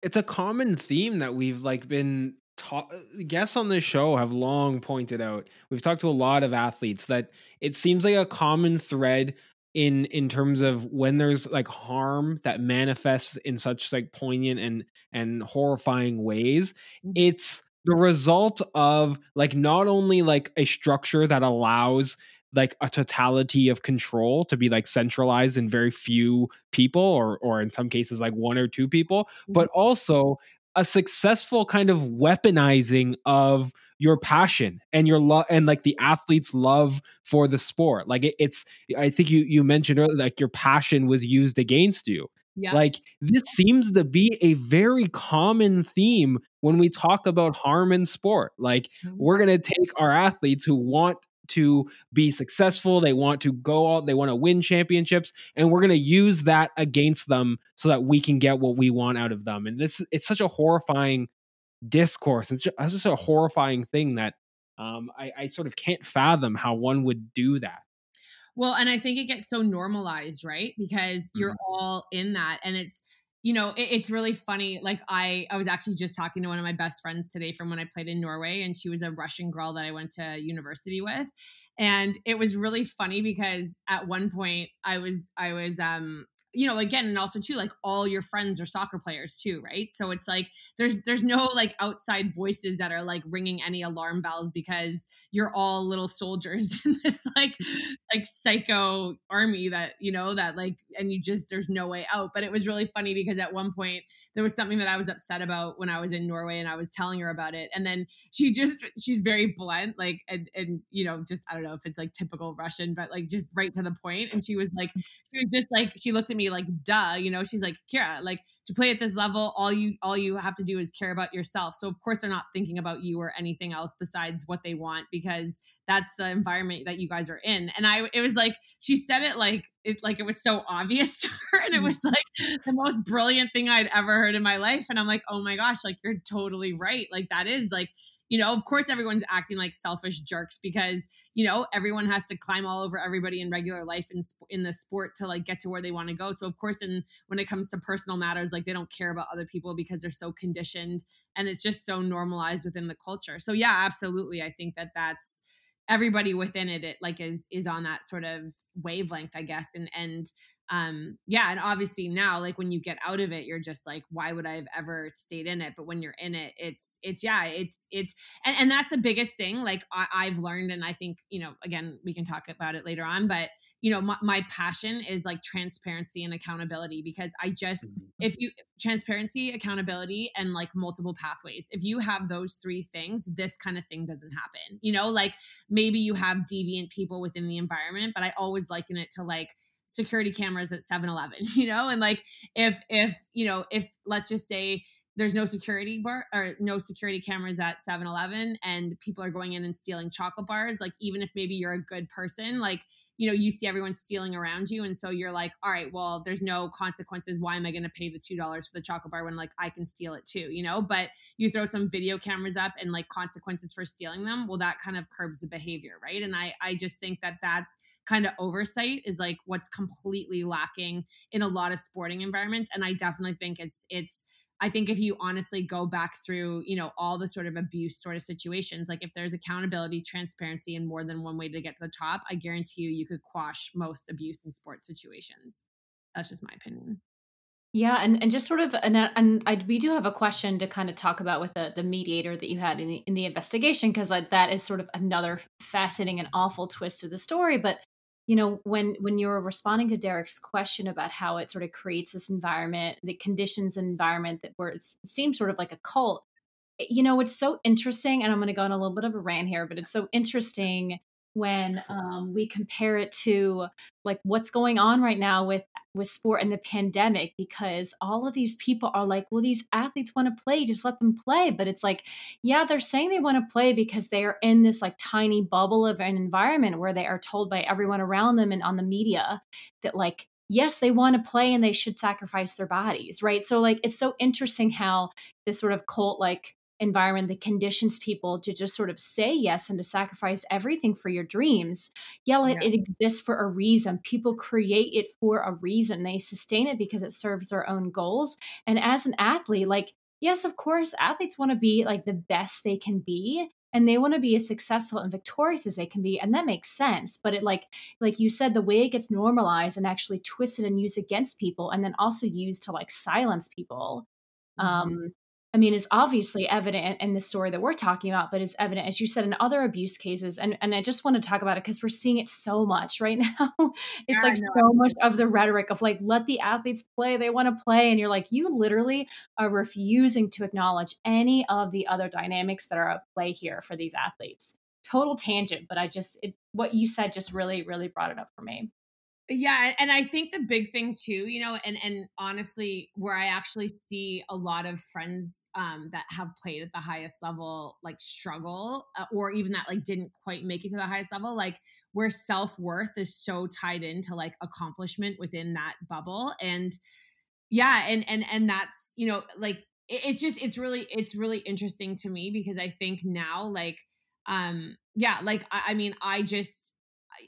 it's a common theme that we've like been taught, guests on this show have long pointed out. We've talked to a lot of athletes that it seems like a common thread in, in terms of when there's like harm that manifests in such like poignant and, and horrifying ways, it's the result of like, not only like a structure that allows like a totality of control to be like centralized in very few people, or, or in some cases like one or two people, but also a successful kind of weaponizing of your passion and your love and like the athlete's love for the sport. Like it, it's, I think you, you mentioned earlier, like your passion was used against you. Yeah. Like this seems to be a very common theme when we talk about harm in sport. Like we're going to take our athletes who want to be successful, they want to go out, they want to win championships, and we're going to use that against them so that we can get what we want out of them. And this, it's such a horrifying discourse. It's just, it's just a horrifying thing that um, I, I sort of can't fathom how one would do that. Well, and I think it gets so normalized, right? Because you're mm-hmm. all in that. And it's, you know, it, it's really funny. Like I, I was actually just talking to one of my best friends today from when I played in Norway, and she was a Russian girl that I went to university with. And it was really funny because at one point I was, I was, um, you know, again, and also too, like all your friends are soccer players too, right? So it's like, there's, there's no like outside voices that are like ringing any alarm bells because you're all little soldiers in this like, like psycho army that, you know, that like, and you just, there's no way out. But it was really funny because at one point there was something that I was upset about when I was in Norway, and I was telling her about it. And then she just, she's very blunt, like, and, and, you know, just, I don't know if it's like typical Russian, but like just right to the point. And she was like, she was just like, she looked at me like, duh, you know, she's like, Kara, like to play at this level, all you, all you have to do is care about yourself. So of course they're not thinking about you or anything else besides what they want, because that's the environment that you guys are in. And I, it was like, she said it like, it, like it was so obvious to her, and it was like the most brilliant thing I'd ever heard in my life. And I'm like, oh my gosh, like you're totally right. Like that is like, you know, of course everyone's acting like selfish jerks because, you know, everyone has to climb all over everybody in regular life and in, in the sport to like get to where they want to go. So of course, in, when it comes to personal matters, like they don't care about other people because they're so conditioned, and it's just so normalized within the culture. So yeah, absolutely. I think that that's everybody within it, it like is, is on that sort of wavelength, I guess. And, and um, yeah. And obviously now, like when you get out of it, you're just like, why would I have ever stayed in it? But when you're in it, it's, it's, yeah, it's, it's, and, and that's the biggest thing. Like I, I've learned, and I think, you know, again, we can talk about it later on, but you know, my, my passion is like transparency and accountability, because I just, if you, transparency, accountability, and like multiple pathways, if you have those three things, this kind of thing doesn't happen, you know, like maybe you have deviant people within the environment, but I always liken it to like security cameras at seven eleven, you know? And like, if, if, you know, if let's just say there's no security bar or no security cameras at seven eleven and people are going in and stealing chocolate bars, like, even if maybe you're a good person, like, you know, you see everyone stealing around you. And so you're like, all right, well, there's no consequences. Why am I going to pay the two dollars for the chocolate bar when like I can steal it too, you know? But you throw some video cameras up and like consequences for stealing them. Well, that kind of curbs the behavior. Right. And I, I just think that that kind of oversight is like what's completely lacking in a lot of sporting environments. And I definitely think it's, it's, I think if you honestly go back through, you know, all the sort of abuse sort of situations, like if there's accountability, transparency, and more than one way to get to the top, I guarantee you, you could quash most abuse in sports situations. That's just my opinion. Yeah. And, and just sort of, and, and I, we do have a question to kind of talk about with the, the mediator that you had in the, in the investigation, because like that is sort of another fascinating and awful twist to the story. But you know, when, when you were responding to Derek's question about how it sort of creates this environment, the conditions environment that where it seems sort of like a cult, you know, it's so interesting. And I'm going to go on a little bit of a rant here, but it's so interesting when um, we compare it to like what's going on right now with, with sport and the pandemic, because all of these people are like, well, these athletes want to play, just let them play. But it's like, yeah, they're saying they want to play because they are in this like tiny bubble of an environment where they are told by everyone around them and on the media that like, yes, they want to play and they should sacrifice their bodies. Right. So like, it's so interesting how this sort of cult like environment that conditions people to just sort of say yes and to sacrifice everything for your dreams. Yell it, yeah. It exists for a reason. People create it for a reason. They sustain it because it serves their own goals. And as an athlete, like, yes, of course, athletes want to be like the best they can be. And they want to be as successful and victorious as they can be. And that makes sense. But it like, like you said, the way it gets normalized and actually twisted and used against people, and then also used to like silence people. Mm-hmm. Um, I mean, it's obviously evident in the story that we're talking about, but it's evident, as you said, in other abuse cases. And and I just want to talk about it because we're seeing it so much right now. It's yeah, like so much of the rhetoric of like, let the athletes play, they want to play. And you're like, you literally are refusing to acknowledge any of the other dynamics that are at play here for these athletes. Total tangent, but I just, it, what you said just really, really brought it up for me. Yeah. And I think the big thing too, you know, and, and honestly, where I actually see a lot of friends um, that have played at the highest level, like struggle, uh, or even that like didn't quite make it to the highest level, like where self-worth is so tied into like accomplishment within that bubble. And yeah. And, and, and that's, you know, like, it, it's just, it's really, it's really interesting to me because I think now like, um, yeah, like, I, I mean, I just,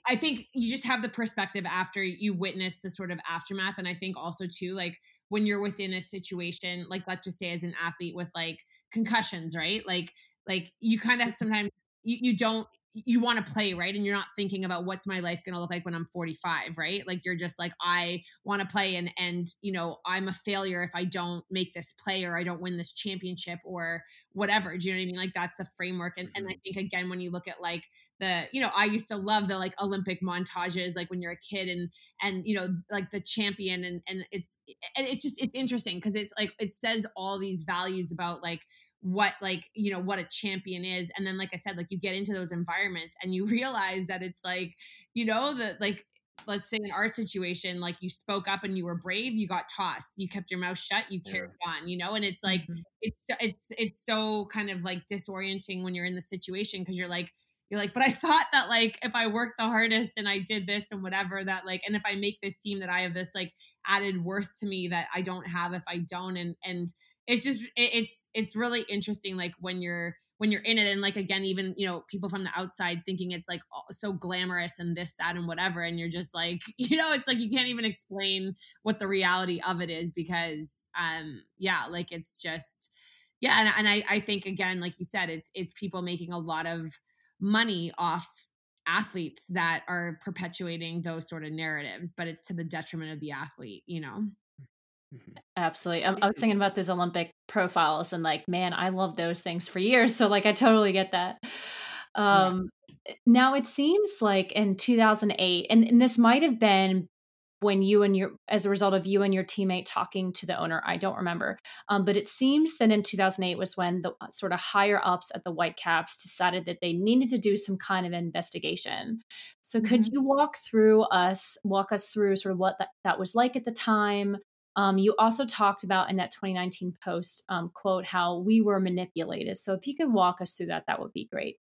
I think you just have the perspective after you witness the sort of aftermath. And I think also too, like when you're within a situation, like let's just say as an athlete with like concussions, right? Like, like you kind of sometimes you, you don't, you want to play, right? And you're not thinking about what's my life going to look like when I'm forty-five, right? Like you're just like, I want to play and, and, you know, I'm a failure if I don't make this play or I don't win this championship or whatever. Do you know what I mean? Like that's the framework. And, and I think again, when you look at like the, you know, I used to love the like Olympic montages, like when you're a kid and, and, you know, like the champion and, and it's, and it's just, it's interesting because it's like, it says all these values about like, what like, you know, what a champion is. And then, like I said, like you get into those environments and you realize that it's like, you know, that like, let's say in our situation, like you spoke up and you were brave, you got tossed, you kept your mouth shut, you carried yeah. on, you know? And it's like, mm-hmm. it's, it's, it's so kind of like disorienting when you're in the situation. Cause you're like, you're like, but I thought that like, if I worked the hardest and I did this and whatever that like, and if I make this team that I have this like added worth to me that I don't have if I don't. And, and, it's just, it's, it's really interesting. Like when you're, when you're in it and like, again, even, you know, people from the outside thinking it's like oh, so glamorous and this, that, and whatever. And you're just like, you know, it's like, you can't even explain what the reality of it is because, um, yeah, like it's just, yeah. And, and I, I think again, like you said, it's, it's people making a lot of money off athletes that are perpetuating those sort of narratives, but it's to the detriment of the athlete, you know? Absolutely. I, I was thinking about those Olympic profiles and like, man, I loved those things for years. So like, I totally get that. Um, yeah. Now it seems like in two thousand eight, and, and this might've been when you and your, as a result of you and your teammate talking to the owner, I don't remember. Um, but it seems that in two thousand eight was when the sort of higher ups at the Whitecaps decided that they needed to do some kind of investigation. So mm-hmm. could you walk through us, walk us through sort of what that, that was like at the time? Um, you also talked about in that twenty nineteen post, um, quote, how we were manipulated. So if you could walk us through that, that would be great.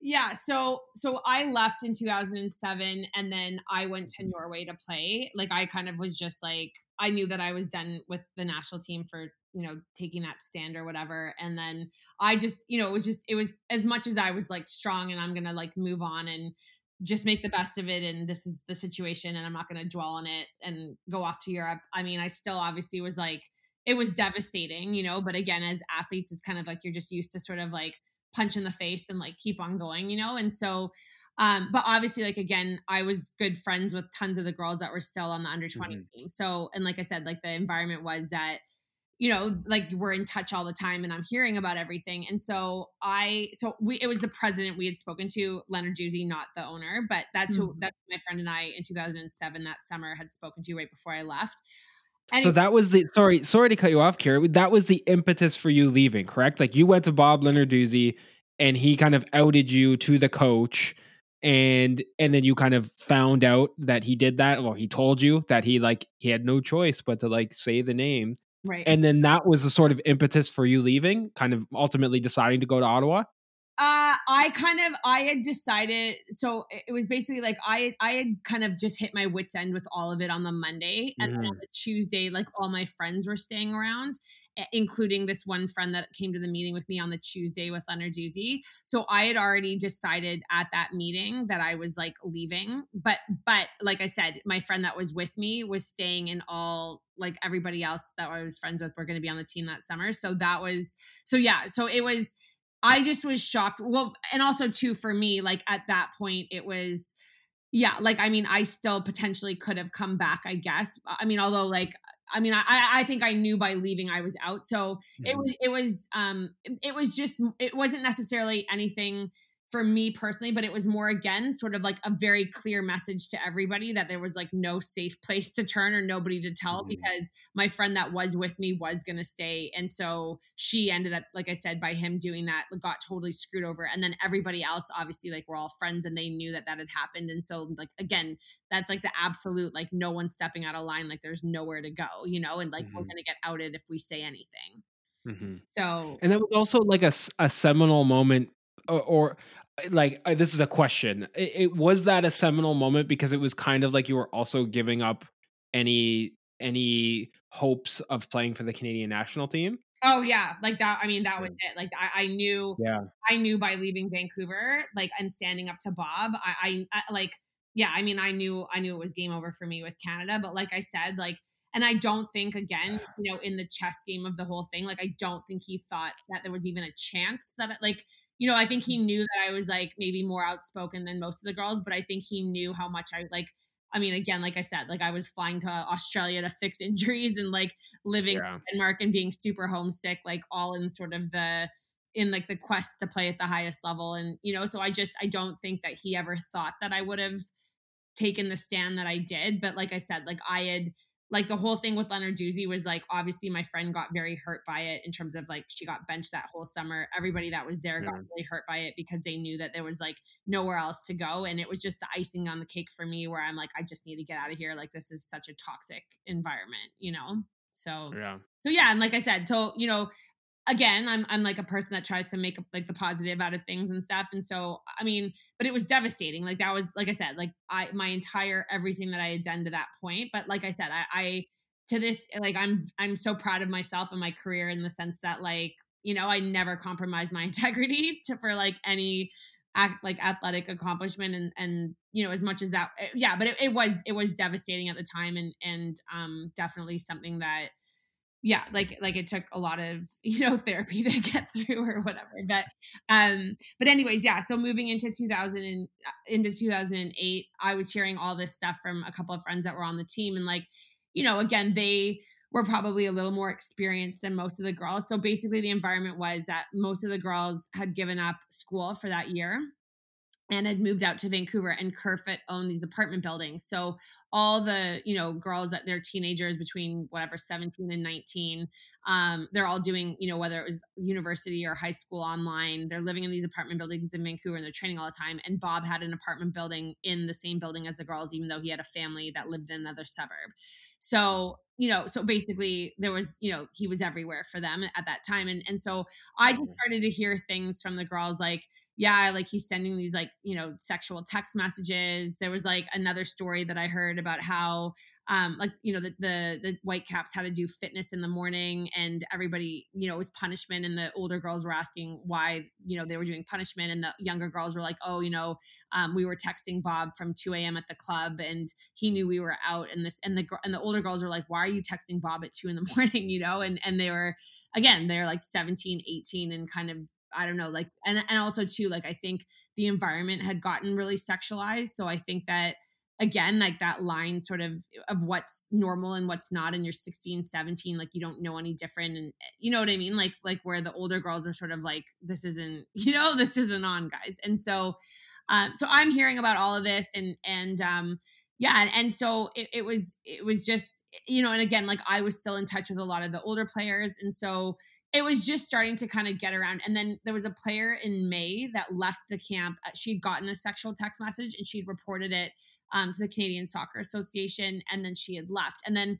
Yeah. So, so I left in two thousand seven and then I went to Norway to play. Like I kind of was just like, I knew that I was done with the national team for, you know, taking that stand or whatever. And then I just, you know, it was just, it was as much as I was like strong and I'm going to like move on and just make the best of it. And this is the situation and I'm not going to dwell on it and go off to Europe. I mean, I still obviously was like, it was devastating, you know, but again, as athletes, it's kind of like, you're just used to sort of like punch in the face and like keep on going, you know? And so, um, but obviously like, again, I was good friends with tons of the girls that were still on the under twenty mm-hmm. team. So, and like I said, like the environment was that, you know, like we're in touch all the time and I'm hearing about everything. And so I, so we, it was the president we had spoken to, Lenarduzzi, not the owner, but that's who, mm-hmm. that's who my friend and I in two thousand seven that summer had spoken to right before I left. And so it, that was the, sorry, sorry to cut you off, Kara. That was the impetus for you leaving, correct? Like you went to Bob Lenarduzzi and he kind of outed you to the coach and, and then you kind of found out that he did that. Well, he told you that he like, he had no choice but to like say the name. Right. And then that was the sort of impetus for you leaving, kind of ultimately deciding to go to Ottawa. Uh, I kind of, I had decided, so it was basically like, I, I had kind of just hit my wit's end with all of it on the Monday. And yeah. then on the Tuesday, like all my friends were staying around, including this one friend that came to the meeting with me on the Tuesday with Lenarduzzi. So I had already decided at that meeting that I was like leaving, but, but like I said, my friend that was with me was staying in all, like everybody else that I was friends with were going to be on the team that summer. So that was, so yeah, so it was, I just was shocked. Well, and also too, for me, like at that point it was, yeah, like, I mean, I still potentially could have come back, I guess. I mean, although like, I mean, I, I think I knew by leaving I was out. So it was, it was, um, it was just, it wasn't necessarily anything for me personally, but it was more, again, sort of like a very clear message to everybody that there was like no safe place to turn or nobody to tell, mm-hmm. because my friend that was with me was going to stay. And so she ended up, like I said, by him doing that, got totally screwed over. And then everybody else, obviously, like we're all friends and they knew that that had happened. And so like, again, that's like the absolute, like no one stepping out of line, like there's nowhere to go, you know, and like, mm-hmm. we're going to get outed if we say anything. Mm-hmm. So, and that was also like a, a seminal moment. Or, or like, uh, this is a question. It, it was that a seminal moment because it was kind of like you were also giving up any any hopes of playing for the Canadian national team. Oh yeah, like that. I mean, that was it. Like I, I knew, yeah. I knew by leaving Vancouver, like and standing up to Bob. I, I, I like, yeah. I mean, I knew, I knew it was game over for me with Canada. But like I said, like. And I don't think, again, you know, in the chess game of the whole thing, like, I don't think he thought that there was even a chance that, it, like, you know, I think he knew that I was, like, maybe more outspoken than most of the girls, but I think he knew how much I, like, I mean, again, like I said, like, I was flying to Australia to fix injuries and, like, living yeah. in Denmark and being super homesick, like, all in sort of the, in, like, the quest to play at the highest level. And, you know, so I just, I don't think that he ever thought that I would have taken the stand that I did. But, like I said, like, I had... Like the whole thing with Lenarduzzi was like, obviously my friend got very hurt by it in terms of like, she got benched that whole summer. Everybody that was there yeah. got really hurt by it because they knew that there was like nowhere else to go. And it was just the icing on the cake for me where I'm like, I just need to get out of here. Like this is such a toxic environment, you know? So, yeah. So yeah. And like I said, so, you know, again, I'm, I'm like a person that tries to make like the positive out of things and stuff. And so, I mean, but it was devastating. Like that was, like I said, like I, my entire, everything that I had done to that point. But like I said, I, I, to this, like, I'm, I'm so proud of myself and my career in the sense that like, you know, I never compromised my integrity to, for like any act, like athletic accomplishment. And, and, you know, as much as that, yeah, but it, it was, it was devastating at the time. And, and um, definitely something that, yeah, like, like it took a lot of, you know, therapy to get through or whatever, but, um, but anyways, yeah. So moving into two thousand and into two thousand eight, I was hearing all this stuff from a couple of friends that were on the team. And like, you know, again, they were probably a little more experienced than most of the girls. So basically the environment was that most of the girls had given up school for that year and had moved out to Vancouver, and Kerfoot owned these apartment buildings. So all the, you know, girls that they're teenagers between whatever, seventeen and nineteen, um, they're all doing, you know, whether it was university or high school online, they're living in these apartment buildings in Vancouver and they're training all the time. And Bob had an apartment building in the same building as the girls, even though he had a family that lived in another suburb. So, you know, so basically there was, you know, he was everywhere for them at that time. And and so I just started to hear things from the girls like, yeah, like he's sending these like, you know, sexual text messages. There was like another story that I heard about how, um, like, you know, the, the, the Whitecaps had to do fitness in the morning and everybody, you know, it was punishment. And the older girls were asking why, you know, they were doing punishment. And the younger girls were like, oh, you know, um, we were texting Bob from two a.m. at the club and he knew we were out. And this, and the, and the older girls were like, why are you texting Bob at two in the morning, you know? And, and they were, again, they're like seventeen, eighteen and kind of, I don't know, like, and, and also too, like, I think the environment had gotten really sexualized. So I think that, again, like that line sort of, of what's normal and what's not, and you're sixteen, seventeen, like you don't know any different. And you know what I mean? Like, like where the older girls are sort of like, this isn't, you know, this isn't on, guys. And so, um, so I'm hearing about all of this and, and, um, yeah. And, and so it, it was, it was just, you know, and again, like I was still in touch with a lot of the older players. And so, it was just starting to kind of get around. And then there was a player in May that left the camp. She'd gotten a sexual text message and she'd reported it um, to the Canadian Soccer Association. And then she had left. And then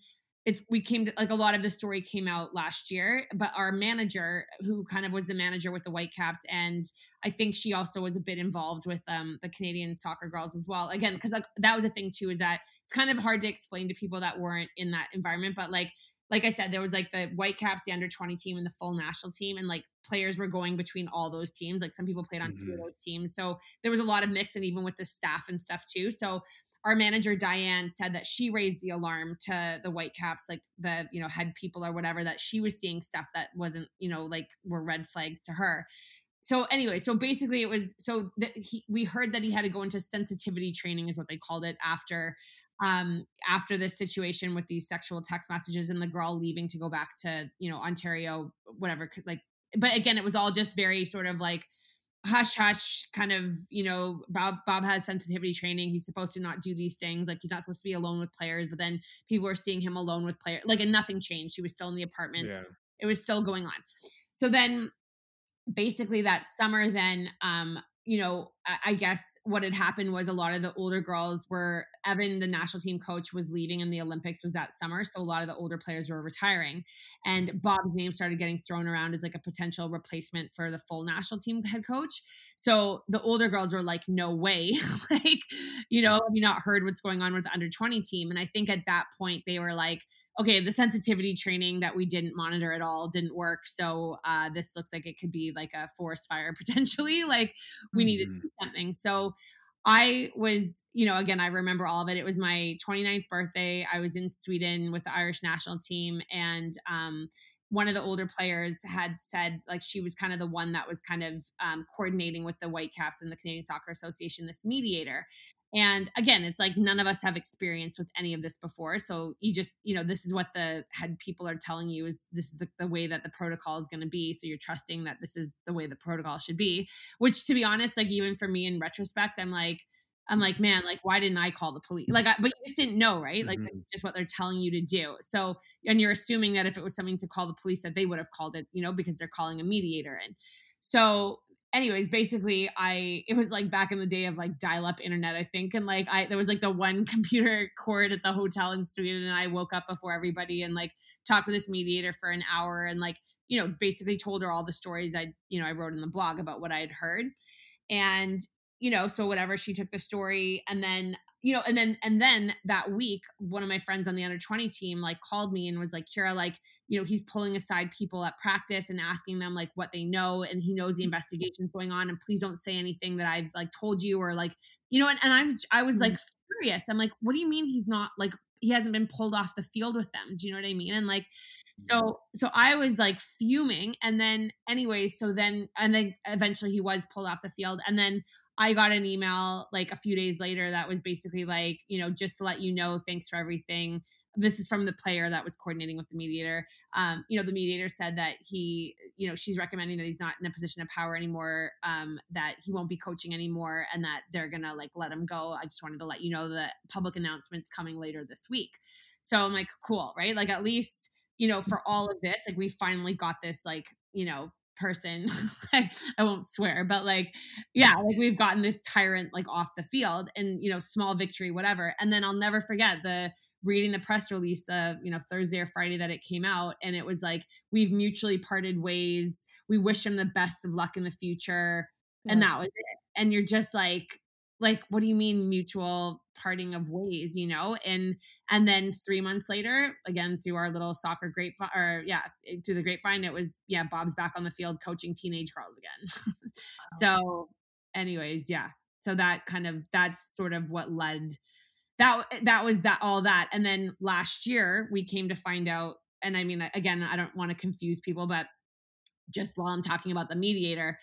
it's, we came to, like, a lot of the story came out last year, but our manager, who kind of was the manager with the Whitecaps, and I think she also was a bit involved with um, the Canadian soccer girls as well. Again, because like, that was a thing too, is that it's kind of hard to explain to people that weren't in that environment. But like, like I said, there was like the Whitecaps, the under twenty team, and the full national team, and like players were going between all those teams. Like some people played on mm-hmm. two of those teams, so there was a lot of mix, and even with the staff and stuff too. So our manager, Diane, said that she raised the alarm to the Whitecaps, like the, you know, head people or whatever, that she was seeing stuff that wasn't, you know, like were red flags to her. So anyway, so basically it was, so that he, we heard that he had to go into sensitivity training is what they called it after, um, after this situation with these sexual text messages and the girl leaving to go back to, you know, Ontario, whatever, like, but again, it was all just very sort of like, hush, hush, kind of, you know, Bob, Bob has sensitivity training. He's supposed to not do these things. Like, he's not supposed to be alone with players, but then people were seeing him alone with players. Like, and nothing changed. He was still in the apartment. Yeah. It was still going on. So then basically that summer then, um, you know, I guess what had happened was a lot of the older girls were, Evan, the national team coach, was leaving, and the Olympics was that summer. So a lot of the older players were retiring, and Bob's name started getting thrown around as like a potential replacement for the full national team head coach. So the older girls were like, no way, like, you know, have you not heard what's going on with the under twenty team? And I think at that point they were like, okay, the sensitivity training that we didn't monitor at all didn't work. So uh, this looks like it could be like a forest fire potentially. Like, we mm-hmm. needed to do something. So I was, you know, again, I remember all of it. It was my twenty-ninth birthday. I was in Sweden with the Irish national team. And um, one of the older players had said, like, she was kind of the one that was kind of um, coordinating with the Whitecaps and the Canadian Soccer Association, this mediator. And again, it's like, none of us have experience with any of this before. So you just, you know, this is what the head people are telling you, is this is the, the way that the protocol is going to be. So you're trusting that this is the way the protocol should be, which, to be honest, like, even for me in retrospect, I'm like, I'm like, man, like, why didn't I call the police? Like, I, but you just didn't know, right? Like, mm-hmm. that's just what they're telling you to do. So, and you're assuming that if it was something to call the police, that they would have called it, you know, because they're calling a mediator in. So anyways, basically I, it was like back in the day of like dial up internet, I think. And like, I, there was like the one computer cord at the hotel in Sweden, and I woke up before everybody and like talked to this mediator for an hour and like, you know, basically told her all the stories I, you know, I wrote in the blog about what I had heard. And, you know, so whatever, she took the story, and then, you know, and then, and then that week, one of my friends on the under twenty team, like, called me and was like, Kara, like, you know, he's pulling aside people at practice and asking them like what they know. And he knows the investigation's going on, and please don't say anything that I've like told you, or like, you know, and, and I'm, I was like furious. I'm like, what do you mean he's not like, he hasn't been pulled off the field with them? Do you know what I mean? And like, so, so I was like fuming. And then anyways, so then, and then eventually he was pulled off the field. And then I got an email like a few days later that was basically like, you know, just to let you know, thanks for everything. This is from the player that was coordinating with the mediator. Um, you know, the mediator said that he, you know, she's recommending that he's not in a position of power anymore, um, that he won't be coaching anymore, and that they're going to like let him go. I just wanted to let you know that public announcement's coming later this week. So I'm like, cool, right? Like, at least, you know, for all of this, like, we finally got this, like, you know, person I won't swear, but like, yeah, like, we've gotten this tyrant like off the field, and, you know, small victory, whatever. And then I'll never forget the reading the press release of, you know, Thursday or Friday that it came out, and it was like, we've mutually parted ways, we wish him the best of luck in the future. Yeah. And that was it. And you're just like, like, what do you mean mutual parting of ways, you know? And, and then three months later, again, through our little soccer grapevine, or yeah, through the grapevine, it was, yeah, Bob's back on the field coaching teenage girls again. Wow. So anyways, yeah. So that kind of, that's sort of what led that, that was that, all that. And then last year we came to find out, and I mean, again, I don't want to confuse people, but just while I'm talking about the mediator,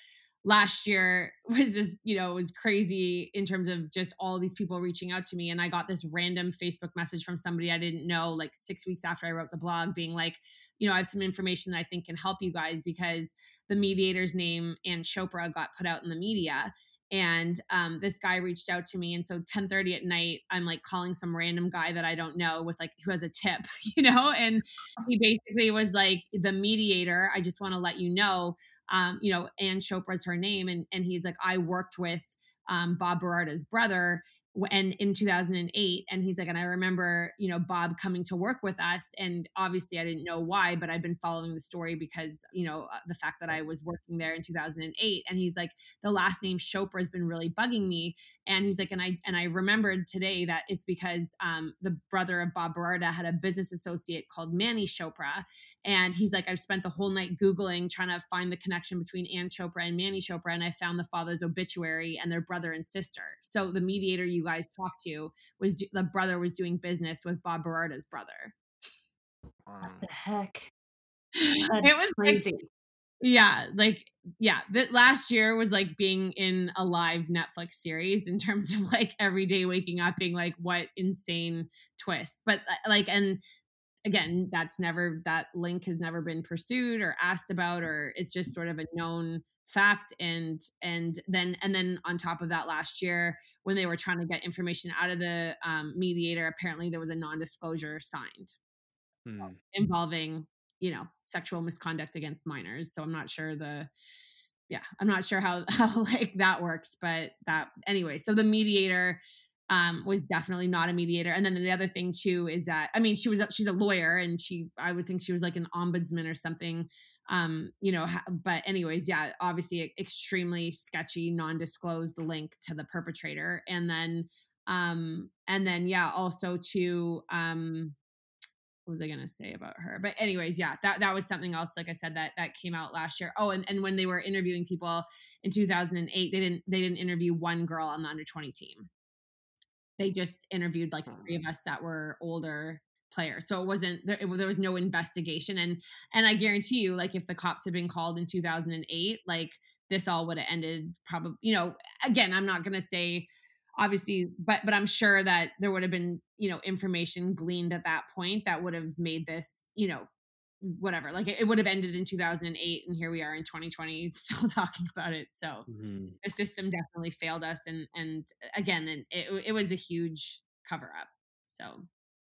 last year was this, you know, it was crazy in terms of just all these people reaching out to me. And I got this random Facebook message from somebody I didn't know, like six weeks after I wrote the blog, being like, you know, I have some information that I think can help you guys, because the mediator's name, Ann Chopra, got put out in the media. And um, this guy reached out to me. And so ten thirty at night, I'm like calling some random guy that I don't know with like, who has a tip, you know? And he basically was like, the mediator, I just want to let you know, um, you know, Ann Chopra's her name. And, and he's like, I worked with um, Bob Birarda's brother, and in two thousand eight. And he's like, and I remember, you know, Bob coming to work with us, and obviously I didn't know why, but I'd been following the story because, you know, the fact that I was working there in two thousand eight. And he's like, the last name Chopra has been really bugging me. And he's like, and I, and I remembered today that it's because um, the brother of Bob Birarda had a business associate called Manny Chopra. And he's like, I've spent the whole night Googling, trying to find the connection between Ann Chopra and Manny Chopra. And I found the father's obituary and their brother and sister. So the mediator you guys talked to was the brother was doing business with Bob Berarda's brother. What the heck? That's it was crazy. Like, yeah, like yeah. That last year was like being in a live Netflix series in terms of like every day waking up being like, what insane twist. But like, and again, that's never that link has never been pursued or asked about, or it's just sort of a known fact. And, and then, and then on top of that, last year, when they were trying to get information out of the um, mediator, apparently there was a non-disclosure signed mm. so, involving, you know, sexual misconduct against minors. So I'm not sure the, yeah, I'm not sure how, how like that works, but that anyway, so the mediator um, was definitely not a mediator. And then the other thing too, is that, I mean, she was, she's a lawyer and she, I would think she was like an ombudsman or something, um, you know, but anyways, yeah, obviously extremely sketchy, non-disclosed link to the perpetrator. And then, um, and then, yeah, also to, um, what was I going to say about her? But anyways, yeah, that, that was something else. Like I said, that, that came out last year. Oh, and, and when they were interviewing people in two thousand eight, they didn't, they didn't interview one girl on the under twenty team. They just interviewed like three of us that were older players. So it wasn't, there, it, there was no investigation. And, and I guarantee you, like if the cops had been called in two thousand eight, like this all would have ended probably, you know, again, I'm not going to say obviously, but, but I'm sure that there would have been, you know, information gleaned at that point that would have made this, you know, whatever, like it, it would have ended in two thousand eight. And here we are in twenty twenty still talking about it. So mm-hmm. the system definitely failed us. And, and again, and it, it was a huge cover up. So.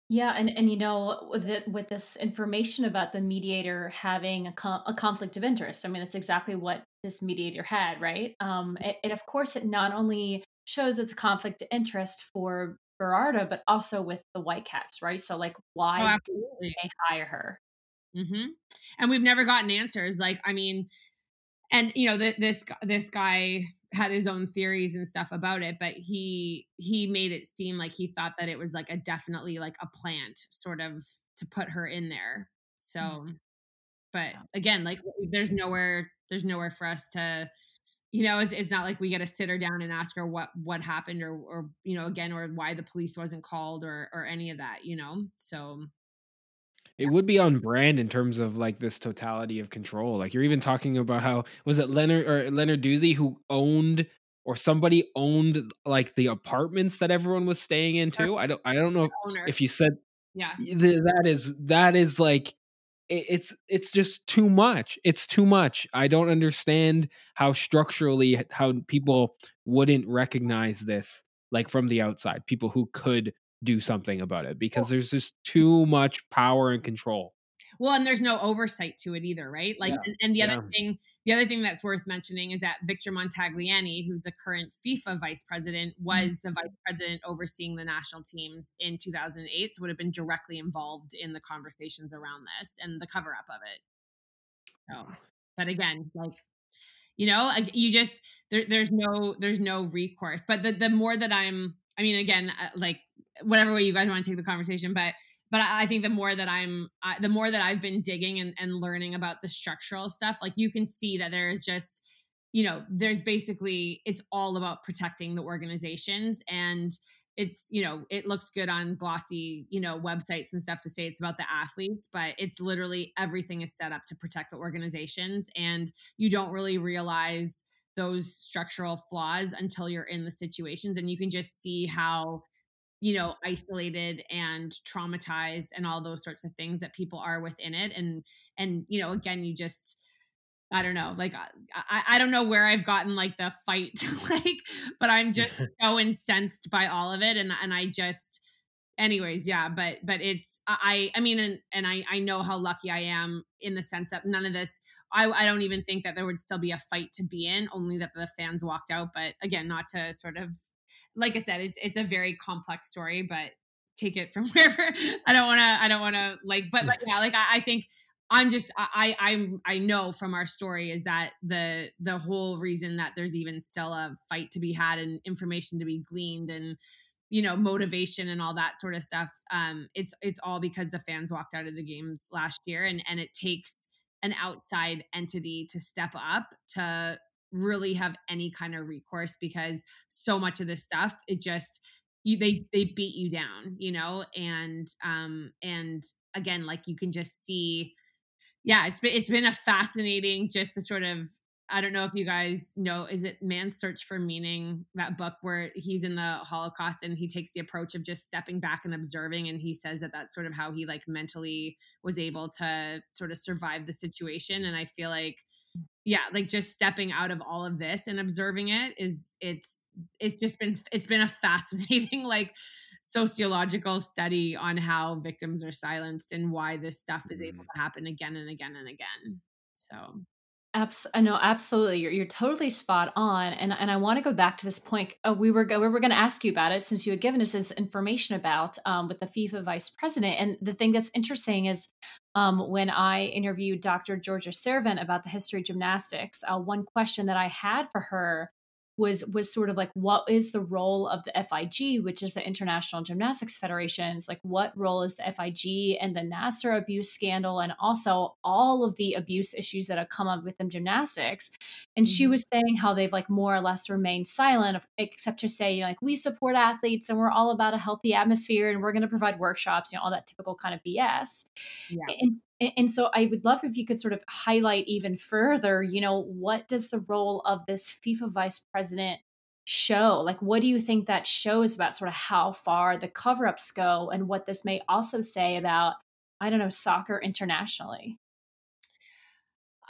Yeah. And, and, you know, with, it, with this information about the mediator having a, co- a conflict of interest, I mean, that's exactly what this mediator had. Right. Um, it, it, of course, it not only shows it's a conflict of interest for Birarda, but also with the Whitecaps. Right. So like, why oh, absolutely. Did they hire her? Mm-hmm. And we've never gotten answers. Like, I mean, and you know, the, this, this guy had his own theories and stuff about it, but he, he made it seem like he thought that it was like a definitely like a plant sort of to put her in there. So, mm-hmm. but again, like there's nowhere, there's nowhere for us to, you know, it's, it's not like we get to sit her down and ask her what, what happened or, or, you know, again, or why the police wasn't called or, or any of that, you know? So it would be on brand in terms of like this totality of control. Like you're even talking about how was it Leonard or Lenarduzzi who owned or somebody owned like the apartments that everyone was staying in too. I don't, I don't know if, if you said, yeah, th- that is, that is like, it, it's, it's just too much. It's too much. I don't understand how structurally, how people wouldn't recognize this, like from the outside, people who could do something about it because there's just too much power and control. Well, and there's no oversight to it either, right? Like, yeah, and, and the yeah. other thing, the other thing that's worth mentioning is that Victor Montagliani, who's the current FIFA vice president, was the vice president overseeing the national teams in two thousand eight, so would have been directly involved in the conversations around this and the cover up of it. So, but again, like, you know, you just, there, there's no, there's no recourse, but the, the more that I'm, I mean, again, like, whatever way you guys want to take the conversation, but but I think the more that I'm, uh, the more that I've been digging and, and learning about the structural stuff, like you can see that there is just, you know, there's basically, it's all about protecting the organizations and it's, you know, it looks good on glossy, you know, websites and stuff to say it's about the athletes, but it's literally everything is set up to protect the organizations and you don't really realize those structural flaws until you're in the situations and you can just see how, you know, isolated and traumatized and all those sorts of things that people are within it. And, and, you know, again, you just, I don't know, like, I, I don't know where I've gotten like the fight, like, but I'm just so incensed by all of it. And, and I just, anyways, yeah, but, but it's, I, I mean, and, and I, I know how lucky I am in the sense that none of this, I, I don't even think that there would still be a fight to be in, only that the fans walked out. But again, not to sort of like I said, it's it's a very complex story, but take it from wherever. I don't want to, I don't want to like, but like, yeah, like I, I think I'm just, I, I'm, I know from our story is that the, the whole reason that there's even still a fight to be had and information to be gleaned and, you know, motivation and all that sort of stuff. Um, it's, it's all because the fans walked out of the games last year, and, and it takes an outside entity to step up to really have any kind of recourse, because so much of this stuff, it just, you, they, they beat you down, you know? And, um, and again, like you can just see, yeah, it's been, it's been a fascinating, just to sort of, I don't know if you guys know, is it Man's Search for Meaning, that book where he's in the Holocaust and he takes the approach of just stepping back and observing. And he says that that's sort of how he like mentally was able to sort of survive the situation. And I feel like, yeah, like just stepping out of all of this and observing it is it's, it's just been, it's been a fascinating, like sociological study on how victims are silenced and why this stuff is able to happen again and again and again. So. Abs- no, absolutely. You're, you're totally spot on. And, and I want to go back to this point. Oh, we were go- we were going to ask you about it, since you had given us this information about um, with the FIFA vice president. And the thing that's interesting is um, when I interviewed Doctor Georgia Servant about the history of gymnastics, uh, one question that I had for her was was sort of like, what is the role of the F I G, which is the International Gymnastics Federations? Like, what role is the F I G and the Nasser abuse scandal, and also all of the abuse issues that have come up within gymnastics? And mm-hmm. she was saying how they've like more or less remained silent, except to say, you know, like, we support athletes and we're all about a healthy atmosphere and we're going to provide workshops, you know, all that typical kind of B S. Yeah. And, And so I would love if you could sort of highlight even further, you know, what does the role of this FIFA vice president show? Like, what do you think that shows about sort of how far the cover-ups go, and what this may also say about, I don't know, soccer internationally?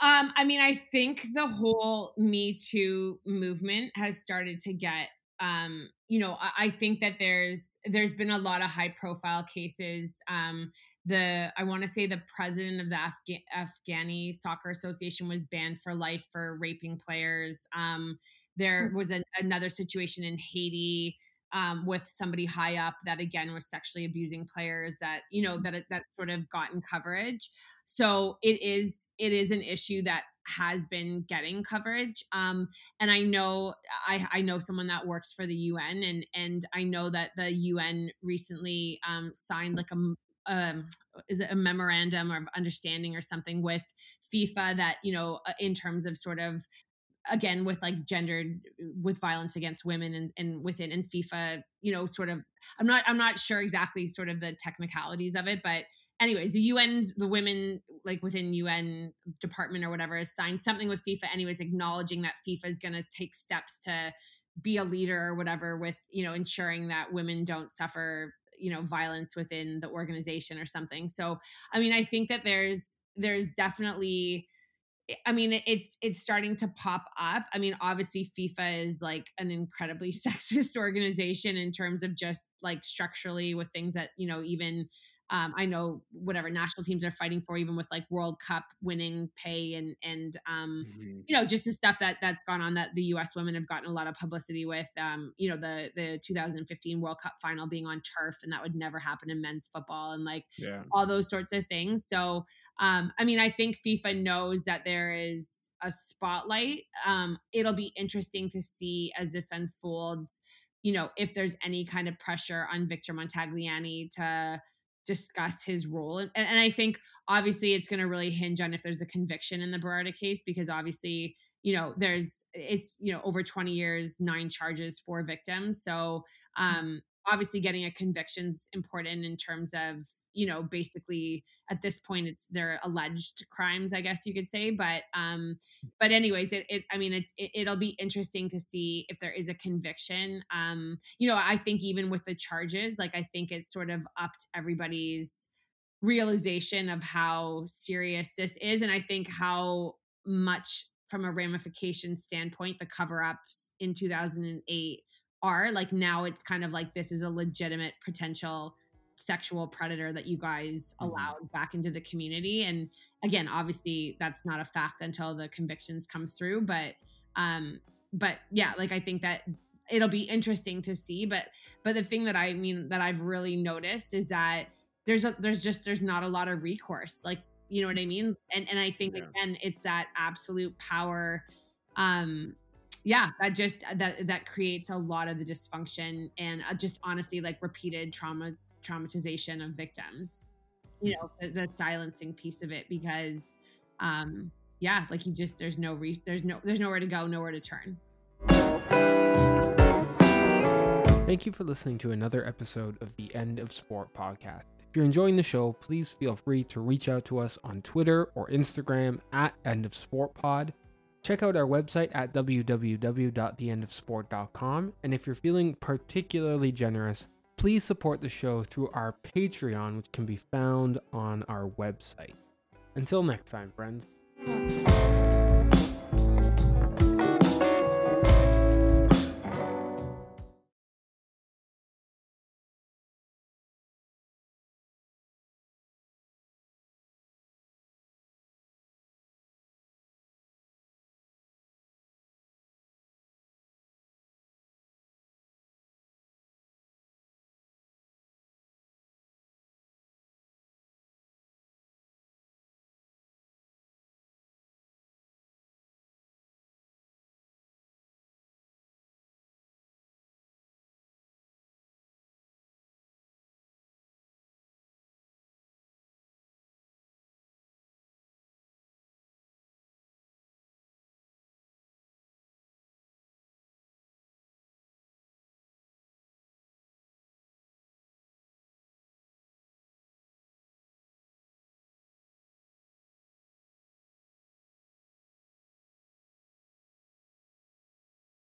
Um, I mean, I think the whole Me Too movement has started to get, um, you know, I, I think that there's there's been a lot of high-profile cases. Um The I want to say the president of the Afga- Afghani Soccer Association was banned for life for raping players. Um, there was an, another situation in Haiti um, with somebody high up that again was sexually abusing players. That you know that that sort of gotten coverage. So it is it is an issue that has been getting coverage. Um, and I know I I know someone that works for the U N, and and I know that the U N recently um, signed like a Um, is it a memorandum of understanding or something with FIFA that, you know, in terms of sort of, again, with like gendered, with violence against women and, and within and FIFA, you know, sort of, I'm not, I'm not sure exactly sort of the technicalities of it, but anyways, the U N, the women like within U N department or whatever has signed something with FIFA anyways, acknowledging that FIFA is going to take steps to be a leader or whatever with, you know, ensuring that women don't suffer, you know, violence within the organization or something. So, I mean, I think that there's, there's definitely, I mean, it's, it's starting to pop up. I mean, obviously FIFA is like an incredibly sexist organization in terms of just like structurally with things that, you know, even um, I know whatever national teams are fighting for, even with like World Cup winning pay and, and um, mm-hmm. you know, just the stuff that that's gone on that the U S women have gotten a lot of publicity with, um, you know, the, the two thousand fifteen World Cup final being on turf, and that would never happen in men's football, and like yeah. all those sorts of things. So, um, I mean, I think FIFA knows that there is a spotlight. Um, it'll be interesting to see as this unfolds, you know, if there's any kind of pressure on Victor Montagliani to discuss his role. And, and I think obviously it's going to really hinge on if there's a conviction in the Birarda case, because obviously, you know, there's, it's, you know, over twenty years, nine charges, four victims. So um, obviously getting a conviction's important in terms of, you know, basically at this point it's their alleged crimes, I guess you could say. But, um, but anyways, it, it I mean, it's, it, it'll be interesting to see if there is a conviction. Um, you know, I think even with the charges, like, I think it's sort of upped everybody's realization of how serious this is. And I think how much from a ramification standpoint, the cover-ups in two thousand eight are like, now it's kind of like, this is a legitimate potential sexual predator that you guys allowed back into the community. And again, obviously that's not a fact until the convictions come through, but, um, but yeah, like, I think that it'll be interesting to see. But but the thing that I mean that I've really noticed is that there's a, there's just there's not a lot of recourse. Like, you know what I mean? And and I think yeah. again, it's that absolute power. Um, yeah, that just that that creates a lot of the dysfunction and just honestly like repeated trauma traumatization of victims. You know, the, the silencing piece of it, because um, yeah, like you just there's no re- there's no there's nowhere to go, nowhere to turn. Thank you for listening to another episode of the End of Sport podcast. If you're enjoying the show, please feel free to reach out to us on Twitter or Instagram at End of Sport Pod. Check out our website at w w w dot the end of sport dot com, and if you're feeling particularly generous, please support the show through our Patreon, which can be found on our website. Until next time, friends.